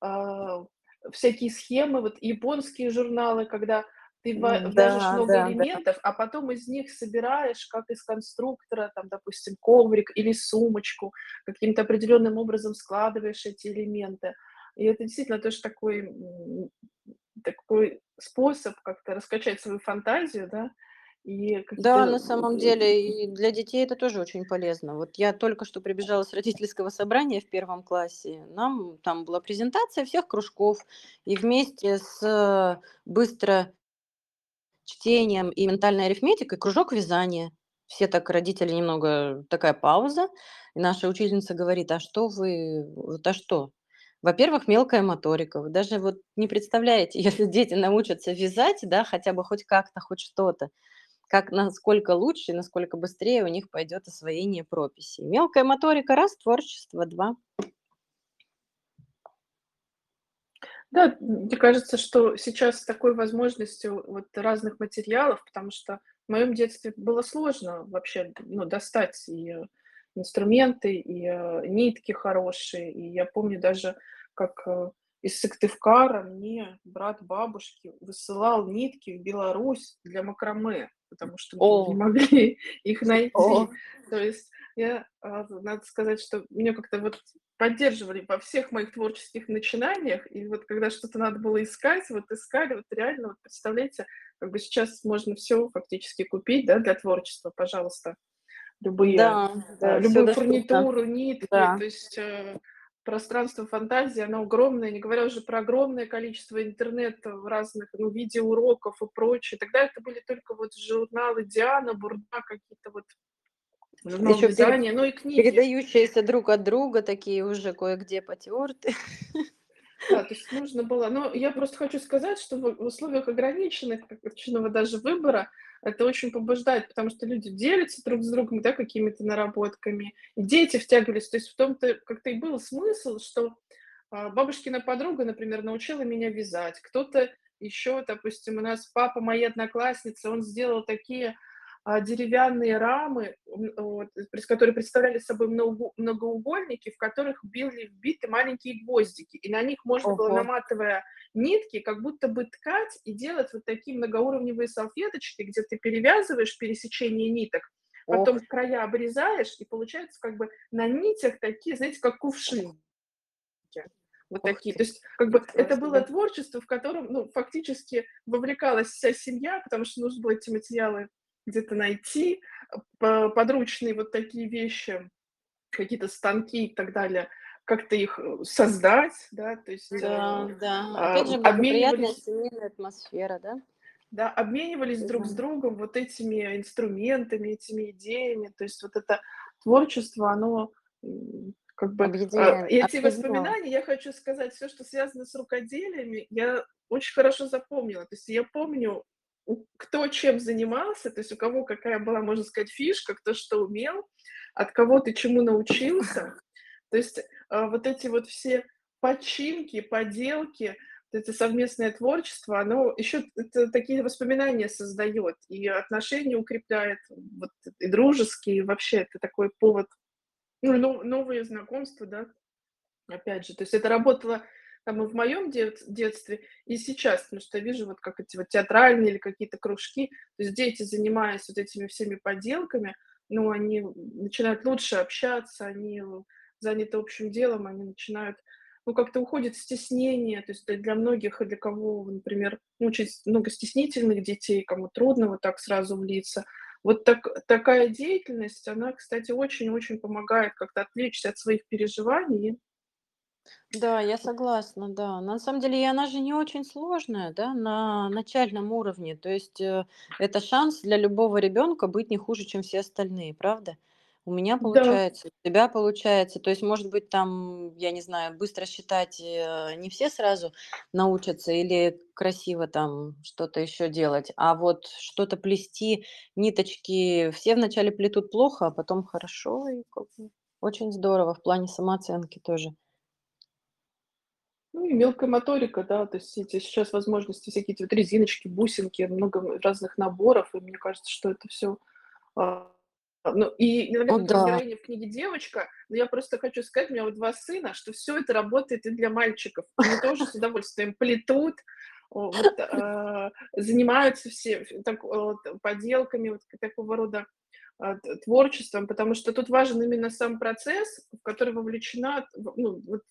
э, всякие схемы, вот японские журналы, когда ты вяжешь да, много да, элементов, да. а потом из них собираешь, как из конструктора, там, допустим, коврик или сумочку, каким-то определенным образом складываешь эти элементы. И это действительно тоже такой, такой способ как-то раскачать свою фантазию, да? И да, на самом деле, и для детей это тоже очень полезно. Вот я только что прибежала с родительского собрания в первом классе. Нам там была презентация всех кружков, и вместе с быстро чтением и ментальной арифметикой кружок вязания. Все так, родители, немного такая пауза. И наша учительница говорит: а что вы, вот, а что? Во-первых, мелкая моторика. Вы даже вот не представляете, если дети научатся вязать, да, хотя бы хоть как-то, хоть что-то, как насколько лучше и насколько быстрее у них пойдет освоение прописи. Мелкая моторика – раз, творчество – два. Да, мне кажется, что сейчас с такой возможностью вот разных материалов, потому что в моем детстве было сложно вообще ну, достать и инструменты, и нитки хорошие. И я помню даже, как из Сыктывкара мне брат бабушки высылал нитки в Беларусь для макраме, потому что мы О. не могли их найти. О. То есть я, надо сказать, что меня как-то вот поддерживали во всех моих творческих начинаниях, и вот когда что-то надо было искать, вот искали, вот реально, вот представляете, как бы сейчас можно все фактически купить, да, для творчества, пожалуйста, любые, да, да, любую фурнитуру, нитки, да. то есть... пространство фантазии, оно огромное, не говоря уже про огромное количество интернета, разных ну, видеоуроков и прочее. Тогда это были только вот журналы «Диана», «Бурда», какие-то вот журналы Еще «Диана», перед... ну и книги. Передающиеся друг от друга, такие уже кое-где потёрты. Да, то есть нужно было. Но я просто хочу сказать, что в условиях ограниченных, ограниченного даже выбора, это очень побуждает, потому что люди делятся друг с другом, да, какими-то наработками, и дети втягивались. То есть в том-то как-то и был смысл, что бабушкина подруга, например, научила меня вязать. Кто-то еще, допустим, у нас папа моей одноклассницы, он сделал такие деревянные рамы, которые представляли собой многоугольники, в которых были вбиты маленькие гвоздики. И на них можно Ого. было, наматывая нитки, как будто бы ткать и делать вот такие многоуровневые салфеточки, где ты перевязываешь пересечение ниток, потом Ох. края обрезаешь, и получается как бы на нитях такие, знаете, как кувшинки. Вот Ох такие. Ты. То есть, как бы, это было творчество, в котором ну, фактически вовлекалась вся семья, потому что нужно было эти материалы где-то найти, подручные вот такие вещи, какие-то станки и так далее, как-то их создать, да, то есть... Да, э, да, опять же, благоприятная семейная атмосфера, да? Да, обменивались друг с другом вот этими инструментами, этими идеями, то есть вот это творчество, оно... Как бы, Объединяем. Эти Объединяем. воспоминания, я хочу сказать, все, что связано с рукоделиями, я очень хорошо запомнила, то есть я помню, кто чем занимался, то есть у кого какая была, можно сказать, фишка, кто что умел, от кого ты чему научился. То есть вот эти вот все починки, поделки, это совместное творчество, оно еще такие воспоминания создает, и отношения укрепляет, вот, и дружеские, и вообще это такой повод, ну, новые знакомства, да, опять же. То есть это работало... там и в моем детстве, и сейчас, потому что я вижу, вот как эти вот театральные или какие-то кружки, то есть дети, занимаясь вот этими всеми поделками, ну, они начинают лучше общаться, они заняты общим делом, они начинают, ну, как-то уходит стеснение, то есть для многих, для кого, например, очень много стеснительных детей, кому трудно вот так сразу влиться. Вот так, такая деятельность, она, кстати, очень-очень помогает как-то отвлечься от своих переживаний. Да, я согласна, да. На самом деле, и она же не очень сложная, да, на начальном уровне. То есть э, это шанс для любого ребенка быть не хуже, чем все остальные, правда? У меня получается, да. У тебя получается. То есть, может быть, там, я не знаю, быстро считать э, не все сразу научатся или красиво там что-то еще делать. А вот что-то плести, ниточки, все вначале плетут плохо, а потом хорошо. И очень здорово в плане самооценки тоже. Ну и мелкая моторика, да, то есть эти сейчас возможности, всякие вот резиночки, бусинки, много разных наборов, и мне кажется, что это все Ну, и, наверное, да. героиня в книге «Девочка», но я просто хочу сказать, у меня вот два сына, что все это работает и для мальчиков. Они тоже с удовольствием плетут, вот, э, занимаются все так, вот, поделками, вот, такого рода э, творчеством, потому что тут важен именно сам процесс, в который вовлечена, ну, вот,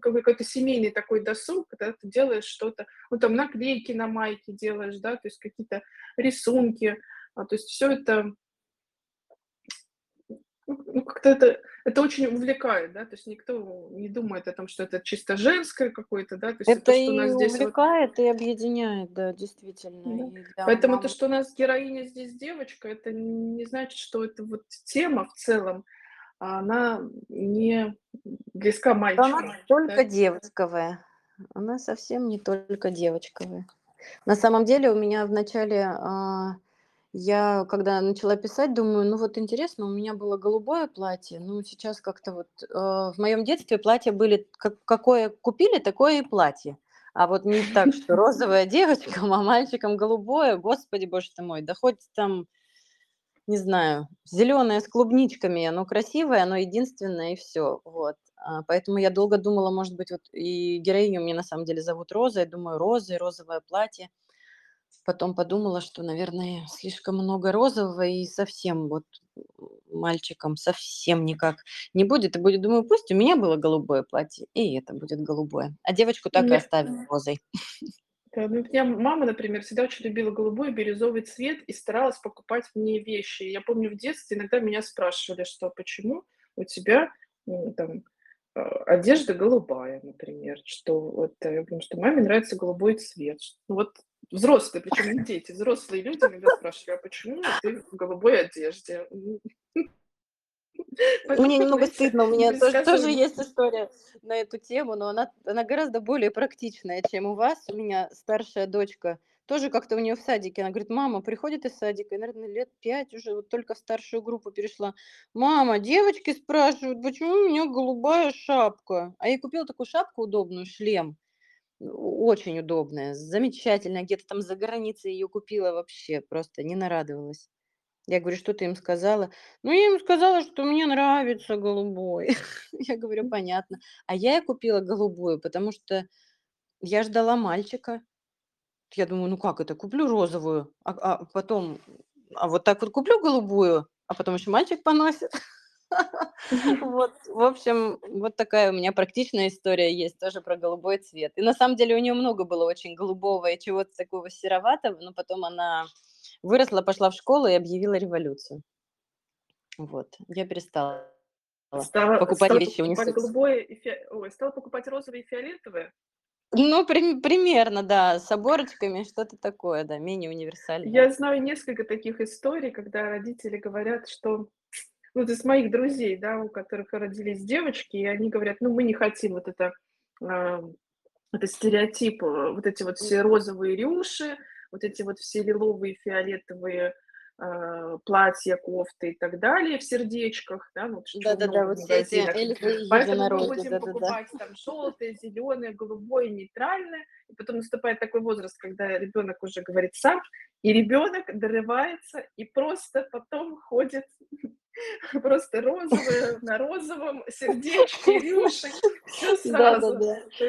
какой-то семейный такой досуг, когда ты делаешь что-то, ну, там, наклейки на майке делаешь, да, то есть какие-то рисунки, а, то есть все это, ну, как-то это, это очень увлекает, да, то есть никто не думает о том, что это чисто женское какое-то, да, то есть это, это что и нас здесь увлекает вот... и объединяет, да, действительно. Да. И, да, поэтому мама... то, что у нас героиня здесь девочка, это не значит, что это вот тема в целом, она не близка мальчику. Она только да? девочковая. Она совсем не только девочковая. На самом деле у меня в начале, я когда начала писать, думаю, ну вот интересно, у меня было голубое платье, ну сейчас как-то вот в моем детстве платья были, какое купили, такое и платье. А вот не так, что розовая девочкам, а мальчикам голубое, господи боже ты мой, да хоть там... не знаю, зеленое с клубничками, оно красивое, оно единственное, и все, вот. Поэтому я долго думала, может быть, вот и героиню мне на самом деле зовут Роза, я думаю, Роза и розовое платье. Потом подумала, что, наверное, слишком много розового, и совсем вот мальчикам совсем никак не будет. И будет, думаю, пусть у меня было голубое платье, и это будет голубое. А девочку так Нет. и оставим розой. Ну, у меня мама, например, всегда очень любила голубой и бирюзовый цвет и старалась покупать мне вещи. Я помню, в детстве иногда меня спрашивали, что почему у тебя ну, там, одежда голубая, например, что вот, я говорю, что маме нравится голубой цвет. Ну, вот взрослые, причем не дети, взрослые люди иногда спрашивали, а почему ты в голубой одежде? Поэтому, Мне немного стыдно, у меня тоже, тоже есть история на эту тему, но она, она гораздо более практичная, чем у вас. У меня старшая дочка, тоже как-то у нее в садике, она говорит, мама, приходит из садика, и, наверное, лет пять уже, вот только в старшую группу перешла. Мама, девочки спрашивают, почему у меня голубая шапка? А я купила такую шапку удобную, шлем, очень удобная, замечательная, где-то там за границей ее купила вообще, просто не нарадовалась. Я говорю, что ты им сказала? Ну, я им сказала, что мне нравится голубой. Я говорю, понятно. А я купила голубую, потому что я ждала мальчика. Я думаю, ну как это, куплю розовую, а, а потом, а вот так вот куплю голубую, а потом еще мальчик поносит. Вот, в общем, вот такая у меня практичная история есть тоже про голубой цвет. И на самом деле у нее много было очень голубого и чего-то такого сероватого, но потом она... выросла, пошла в школу и объявила революцию. Вот, я перестала стала, покупать стала вещи. Покупать голубое и фи... Ой, стала покупать розовые и фиолетовые? Ну, при... примерно, да, с оборочками, что-то такое, да, менее универсальное. Я знаю несколько таких историй, когда родители говорят, что... Ну, это с моих друзей, да, у которых родились девочки, и они говорят, ну, мы не хотим вот это, э, это стереотип, вот эти вот все розовые рюши, вот эти вот все лиловые, фиолетовые э, платья, кофты и так далее в сердечках, да, ну, да-да-да, вот все эти эльфы, поэтому мы будем да, покупать да, да. там желтое, зеленое, голубое, нейтральное, и потом наступает такой возраст, когда ребенок уже говорит сам, и ребенок дорывается и просто потом ходит просто розовое на розовом, сердечки, рюши, все сразу.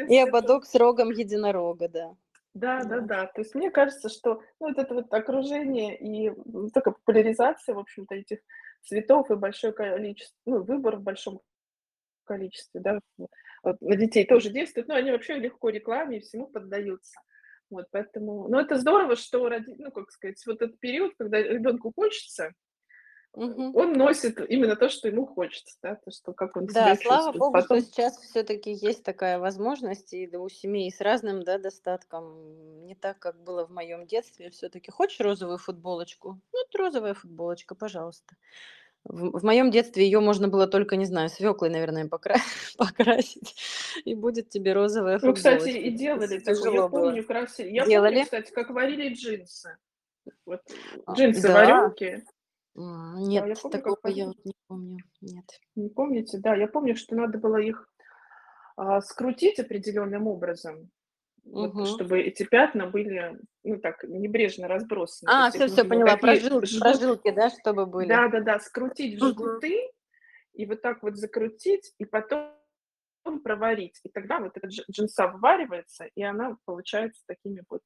И ободок с рогом единорога, да. Да, да, да. То есть мне кажется, что ну, вот это вот окружение и ну, такая популяризация, в общем-то, этих цветов и большое количество, ну, выбор в большом количестве, да, вот, на детей тоже действует, но они вообще легко рекламе и всему поддаются. Вот, поэтому, ну, это здорово, что, ну, как сказать, вот этот период, когда ребенку хочется, угу. он носит именно то, что ему хочется, да, то, что как он себя чувствует. Да, слава богу, потом... что сейчас все-таки есть такая возможность и у семей с разным, да, достатком, не так, как было в моем детстве, все-таки хочешь розовую футболочку? Вот розовая футболочка, пожалуйста. В, в моем детстве ее можно было только, не знаю, свеклой, наверное, покра... покрасить, и будет тебе розовая футболочка. Ну, кстати, и делали такое, я помню, красили. Я делали? помню, кстати, как варили джинсы, вот, джинсы-варенки. Да. Нет, да, я помню, такого как... я не помню. Нет. Не помните? Да, я помню, что надо было их а, скрутить определенным образом. Вот, угу. Чтобы эти пятна были, ну так, небрежно разбросаны. А, все-все, поняла, прожилки, прожилки, да, чтобы были. Да-да-да, скрутить в жгуты, угу. и вот так вот закрутить, и потом проварить. И тогда вот эта джинса вываривается, и она получается такими вот.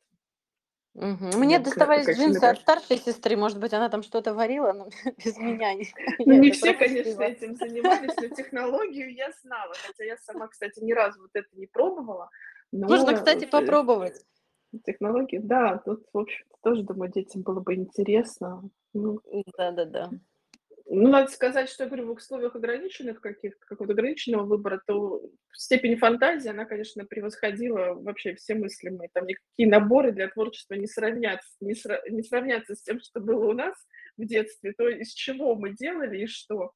Угу. Мне ну, доставались джинсы набор. От старшей сестры, может быть, она там что-то варила, но без меня. Не, ну, не все, конечно, этим занимались, но технологию я знала, хотя я сама, кстати, ни разу вот это не пробовала. Но можно, кстати, вот, попробовать. Технологии, да, тут, в общем, тоже, думаю, детям было бы интересно. Ну, да-да-да. Ну, надо сказать, что, я говорю, в условиях ограниченных каких-то, какого-то ограниченного выбора, то степень фантазии, она, конечно, превосходила вообще все мыслимые. Там никакие наборы для творчества не сравнятся, не, сра- не сравнятся с тем, что было у нас в детстве, то из чего мы делали и что.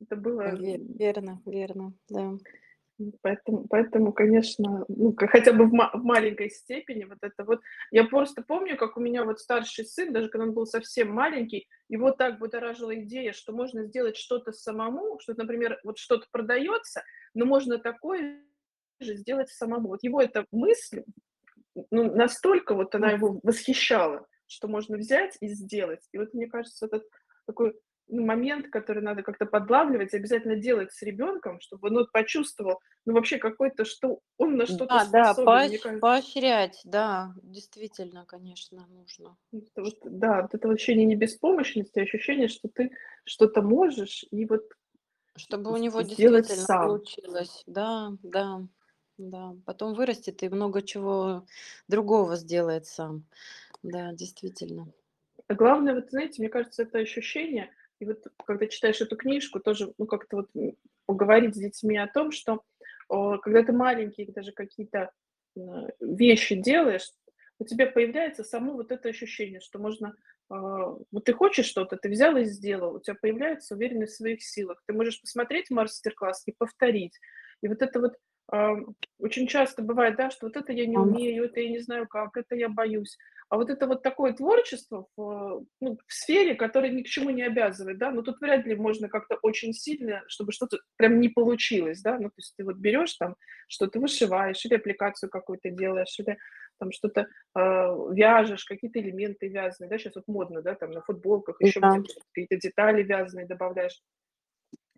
Это было... Верно, верно, да. Поэтому, поэтому, конечно, ну, хотя бы в, ма- в маленькой степени вот это вот. Я просто помню, как у меня вот старший сын, даже когда он был совсем маленький, его так будоражила идея, что можно сделать что-то самому, что, например, вот что-то продается, но можно такое же сделать самому. Вот его эта мысль, ну, настолько вот она его восхищала, что можно взять и сделать. И вот, мне кажется, этот такой... момент, который надо как-то подлавливать, обязательно делать с ребенком, чтобы он почувствовал, ну, вообще какой-то, что он на что-то а, способен. Да, поощ- поощрять, да, действительно, конечно, нужно. Это вот, да, вот это ощущение не беспомощности, а ощущение, что ты что-то можешь, и вот чтобы у него действительно сам. Получилось. Да, да, да. Потом вырастет и много чего другого сделает сам. Да, действительно. А главное, вот, знаете, мне кажется, это ощущение. И вот когда читаешь эту книжку, тоже ну, как-то вот поговорить с детьми о том, что о, когда ты маленький, даже какие-то э, вещи делаешь, у тебя появляется само вот это ощущение, что можно... Э, вот ты хочешь что-то, ты взял и сделал, у тебя появляется уверенность в своих силах. Ты можешь посмотреть мастер-класс и повторить. И вот это вот э, очень часто бывает, да, что вот это я не умею, это я не знаю как, это я боюсь. А вот это вот такое творчество в, ну, в сфере, которая ни к чему не обязывает, да, но тут вряд ли можно как-то очень сильно, чтобы что-то прям не получилось, да, ну, то есть ты вот берешь там, что ты вышиваешь, или аппликацию какую-то делаешь, или там что-то э, вяжешь, какие-то элементы вязаные, да, сейчас вот модно, да, там на футболках еще да. Какие-то детали вязаные добавляешь.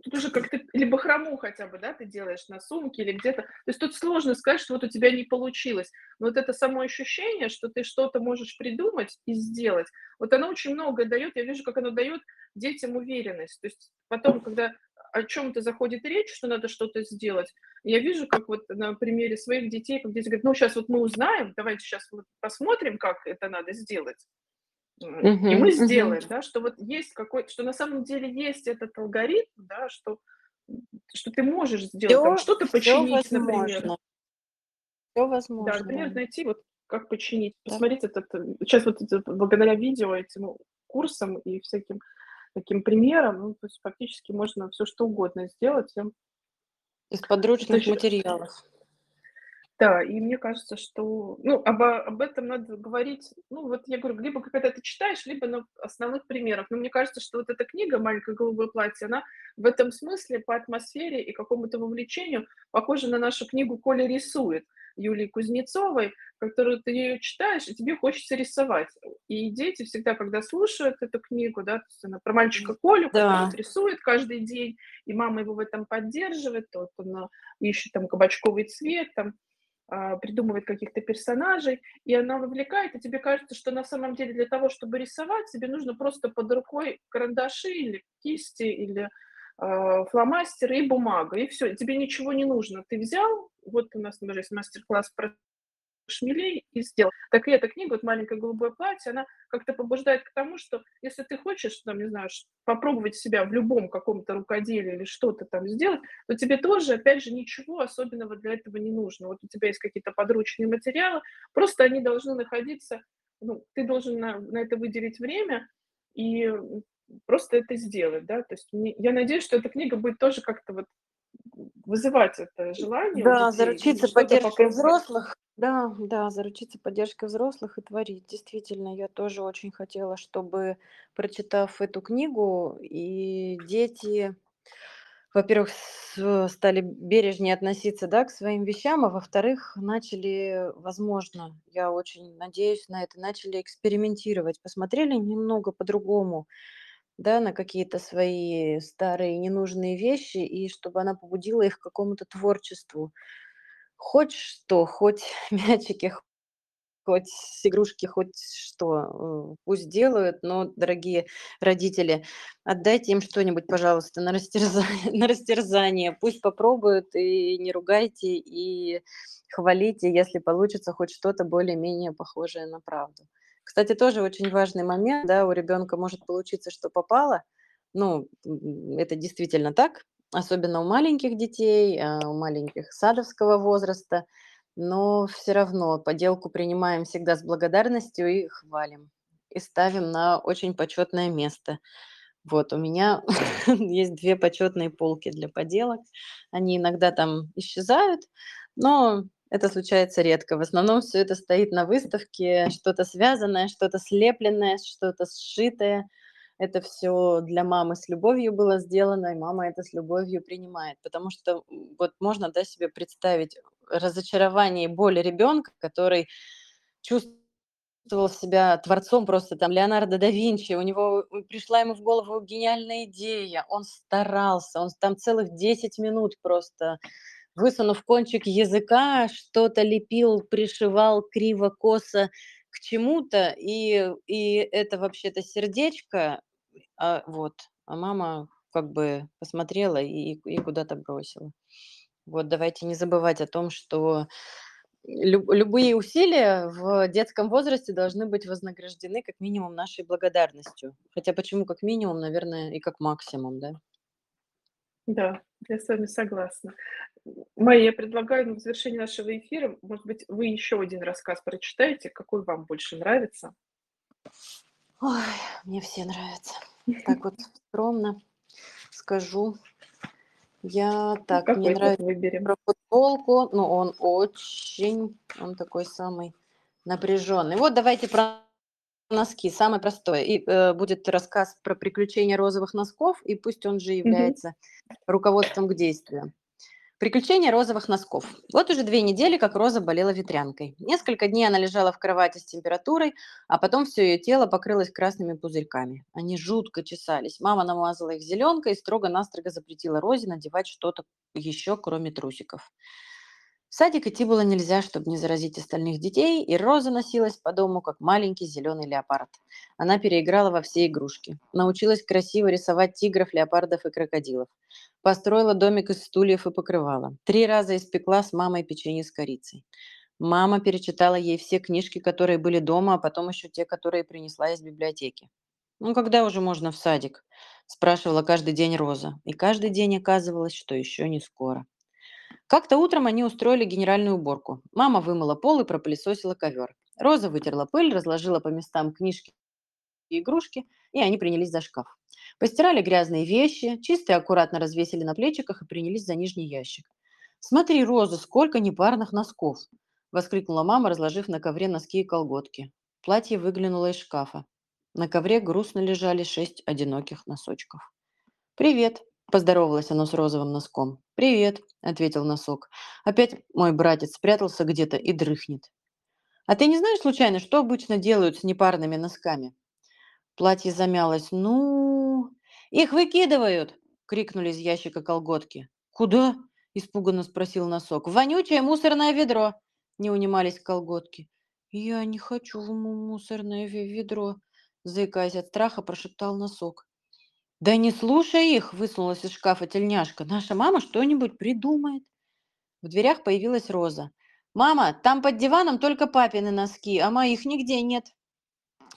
Тут уже как-то, либо хрому хотя бы, да, ты делаешь на сумке или где-то. То есть тут сложно сказать, что вот у тебя не получилось. Но вот это само ощущение, что ты что-то можешь придумать и сделать, вот оно очень многое дает. Я вижу, как оно дает детям уверенность. То есть потом, когда о чем-то заходит речь, что надо что-то сделать, я вижу, как вот на примере своих детей, как дети говорят, ну, сейчас вот мы узнаем, давайте сейчас мы посмотрим, как это надо сделать. Uh-huh, и мы сделаем, uh-huh. да, что вот есть какой-то, что на самом деле есть этот алгоритм, да, что, что ты можешь сделать, все, там, что-то починить, все например. Все возможно. Да, например, найти вот как починить, посмотреть да. этот, сейчас вот это, благодаря видео, этим курсам и всяким таким примерам, ну, то есть фактически можно все что угодно сделать. Из подручных это материалов. Да, и мне кажется, что ну, об, об этом надо говорить, ну, вот я говорю, либо когда ты читаешь, либо на основных примерах. Но мне кажется, что вот эта книга «Маленькое голубое платье», она в этом смысле по атмосфере и какому-то вовлечению похожа на нашу книгу «Коля рисует» Юлии Кузнецовой, которую ты ее читаешь, и тебе хочется рисовать. И дети всегда, когда слушают эту книгу, да, то есть она про мальчика Колю, да. который рисует каждый день, и мама его в этом поддерживает, вот он ищет там кабачковый цвет, там, придумывает каких-то персонажей, и она вовлекает, и тебе кажется, что на самом деле для того, чтобы рисовать, тебе нужно просто под рукой карандаши или кисти, или э, фломастеры и бумага, и все, тебе ничего не нужно. Ты взял, вот у нас, например, есть мастер-класс про шмелей и сделал. Так и эта книга, вот «Маленькое голубое платье», она как-то побуждает к тому, что если ты хочешь, там, не знаю, попробовать себя в любом каком-то рукоделии или что-то там сделать, то тебе тоже, опять же, ничего особенного для этого не нужно. Вот у тебя есть какие-то подручные материалы, просто они должны находиться, ну, ты должен на, на это выделить время и просто это сделать, да, то есть мне, я надеюсь, что эта книга будет тоже как-то вот вызывать это желание. Да, заручиться поддержкой взрослых. Да, да, заручиться поддержкой взрослых и творить. Действительно, я тоже очень хотела, чтобы, прочитав эту книгу, и дети во-первых, стали бережнее относиться, да, к своим вещам, а во-вторых, начали, возможно, я очень надеюсь на это, начали экспериментировать, посмотрели немного по-другому, да, на какие-то свои старые ненужные вещи, и чтобы она побудила их к какому-то творчеству. Хоть что, хоть мячики, хоть игрушки, хоть что, э, пусть делают, но, дорогие родители, отдайте им что-нибудь, пожалуйста, на растерзание, на растерзание. Пусть попробуют, и не ругайте, и хвалите, если получится хоть что-то более-менее похожее на правду. Кстати, тоже очень важный момент, да, у ребенка может получиться, что попало, ну, это действительно так, особенно у маленьких детей, у маленьких садовского возраста, но все равно поделку принимаем всегда с благодарностью и хвалим, и ставим на очень почетное место. Вот, у меня есть две почетные полки для поделок, они иногда там исчезают, но это случается редко. В основном все это стоит на выставке, что-то связанное, что-то слепленное, что-то сшитое. Это все для мамы с любовью было сделано, и мама это с любовью принимает. Потому что вот можно, да, себе представить разочарование и боль ребенка, который чувствовал себя творцом просто, там, Леонардо да Винчи, у него пришла ему в голову гениальная идея, он старался, он там целых десять минут просто, высунув кончик языка, что-то лепил, пришивал криво-косо к чему-то, и, и это вообще-то сердечко. А вот, а мама как бы посмотрела и, и куда-то бросила. Вот, давайте не забывать о том, что люб, любые усилия в детском возрасте должны быть вознаграждены как минимум нашей благодарностью. Хотя почему как минимум, наверное, и как максимум, да? Да, я с вами согласна. Майя, я предлагаю в завершении нашего эфира, может быть, вы еще один рассказ прочитаете, какой вам больше нравится? Ой, мне все нравятся. Так вот скромно скажу. Я так, ну, мне нравится выберем? Про футболку, но он очень, он такой самый напряженный. Вот давайте про носки, самое простое. И э, будет рассказ про приключения розовых носков, и пусть он же является mm-hmm. руководством к действию. Приключения розовых носков. Вот уже две недели, как Роза болела ветрянкой. Несколько дней она лежала в кровати с температурой, а потом все ее тело покрылось красными пузырьками. Они жутко чесались. Мама намазала их зеленкой и строго-настрого запретила Розе надевать что-то еще, кроме трусиков. В садик идти было нельзя, чтобы не заразить остальных детей, и Роза носилась по дому, как маленький зеленый леопард. Она переиграла во все игрушки. Научилась красиво рисовать тигров, леопардов и крокодилов. Построила домик из стульев и покрывала. Три раза испекла с мамой печенье с корицей. Мама перечитала ей все книжки, которые были дома, а потом еще те, которые принесла из библиотеки. «Ну, когда уже можно в садик?» – спрашивала каждый день Роза. И каждый день оказывалось, что еще не скоро. Как-то утром они устроили генеральную уборку. Мама вымыла пол и пропылесосила ковер. Роза вытерла пыль, разложила по местам книжки и игрушки, и они принялись за шкаф. Постирали грязные вещи, чистые аккуратно развесили на плечиках и принялись за нижний ящик. «Смотри, Роза, сколько непарных носков!» – воскликнула мама, разложив на ковре носки и колготки. Платье выглянуло из шкафа. На ковре грустно лежали шесть одиноких носочков. «Привет!» – поздоровалось оно с розовым носком. «Привет», — ответил носок. «Опять мой братец спрятался где-то и дрыхнет». «А ты не знаешь, случайно, что обычно делают с непарными носками?» Платье замялось. «Ну...» «Их выкидывают!» — крикнули из ящика колготки. «Куда?» — испуганно спросил носок. «Вонючее мусорное ведро!» — не унимались колготки. «Я не хочу в мусорное ведро!» — заикаясь от страха, прошептал носок. «Да не слушай их!» – высунулась из шкафа тельняшка. «Наша мама что-нибудь придумает!» В дверях появилась Роза. «Мама, там под диваном только папины носки, а моих нигде нет!»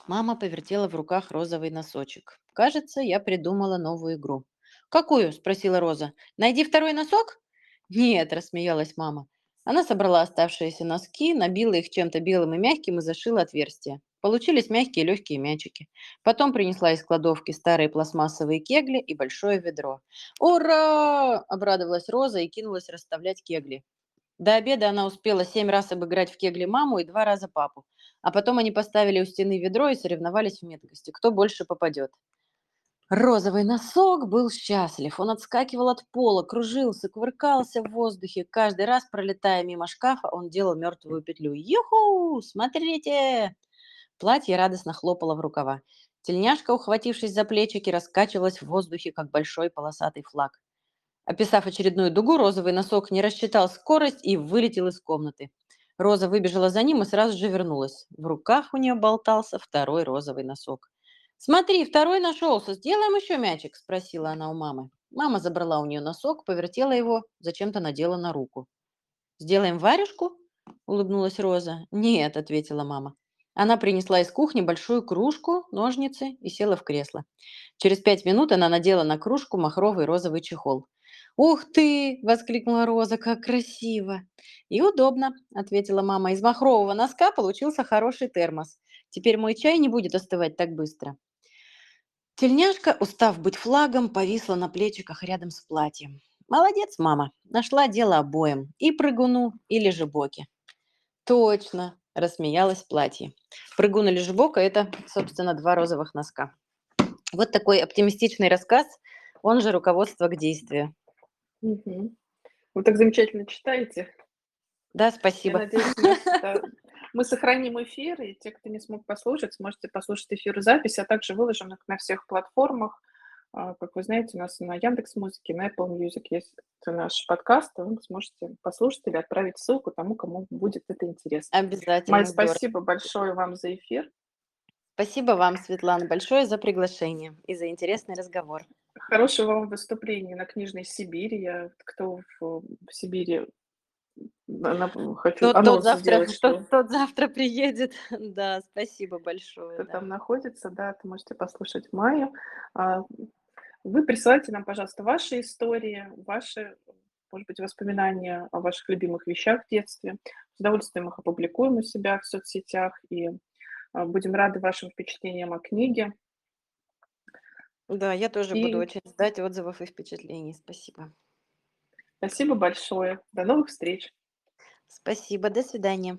Мама повертела в руках розовый носочек. «Кажется, я придумала новую игру». «Какую?» – спросила Роза. «Найди второй носок?» «Нет!» – рассмеялась мама. Она собрала оставшиеся носки, набила их чем-то белым и мягким и зашила отверстие. Получились мягкие легкие мячики. Потом принесла из кладовки старые пластмассовые кегли и большое ведро. «Ура!» – обрадовалась Роза и кинулась расставлять кегли. До обеда она успела семь раз обыграть в кегли маму и два раза папу. А потом они поставили у стены ведро и соревновались в меткости, кто больше попадет. Розовый носок был счастлив. Он отскакивал от пола, кружился, кувыркался в воздухе. Каждый раз, пролетая мимо шкафа, он делал мертвую петлю. «Юху! Смотрите!» Платье радостно хлопало в рукава. Тельняшка, ухватившись за плечики, раскачивалась в воздухе, как большой полосатый флаг. Описав очередную дугу, розовый носок не рассчитал скорость и вылетел из комнаты. Роза выбежала за ним и сразу же вернулась. В руках у нее болтался второй розовый носок. «Смотри, второй нашелся. Сделаем еще мячик?» – спросила она у мамы. Мама забрала у нее носок, повертела его, зачем-то надела на руку. «Сделаем варежку?» – улыбнулась Роза. «Нет», – ответила мама. Она принесла из кухни большую кружку, ножницы и села в кресло. Через пять минут она надела на кружку махровый розовый чехол. «Ух ты!» – воскликнула Роза. «Как красиво!» «И удобно!» – ответила мама. «Из махрового носка получился хороший термос. Теперь мой чай не будет остывать так быстро». Тельняшка, устав быть флагом, повисла на плечиках рядом с платьем. «Молодец, мама! Нашла дело обоим. И прыгуну, и лежебоке». «Точно!» – рассмеялось платье. Прыгун и лежебока – это, собственно, два розовых носка. Вот такой оптимистичный рассказ, он же руководство к действию. Угу. Вы так замечательно читаете. Да, спасибо. Я надеюсь, мы, да, мы сохраним эфир, и те, кто не смог послушать, сможете послушать эфир и запись, а также выложим их на всех платформах. Как вы знаете, у нас на Яндекс.Музыке, на Apple Music есть наш подкаст, и вы сможете послушать или отправить ссылку тому, кому будет это интересно. Обязательно. Майя, спасибо большое вам за эфир. Спасибо вам, Светлана, большое за приглашение и за интересный разговор. Хорошего вам выступления на Книжной Сибири. Я, кто в, в Сибири, она, хочу тот, тот, завтра, сделать, что... тот, тот завтра приедет. Да, спасибо большое. Кто да. там находится, да, то можете послушать Майю. Вы присылайте нам, пожалуйста, ваши истории, ваши, может быть, воспоминания о ваших любимых вещах в детстве. С удовольствием их опубликуем у себя в соцсетях и будем рады вашим впечатлениям о книге. Да, я тоже и... буду очень ждать отзывов и впечатлений. Спасибо. Спасибо большое. До новых встреч. Спасибо. До свидания.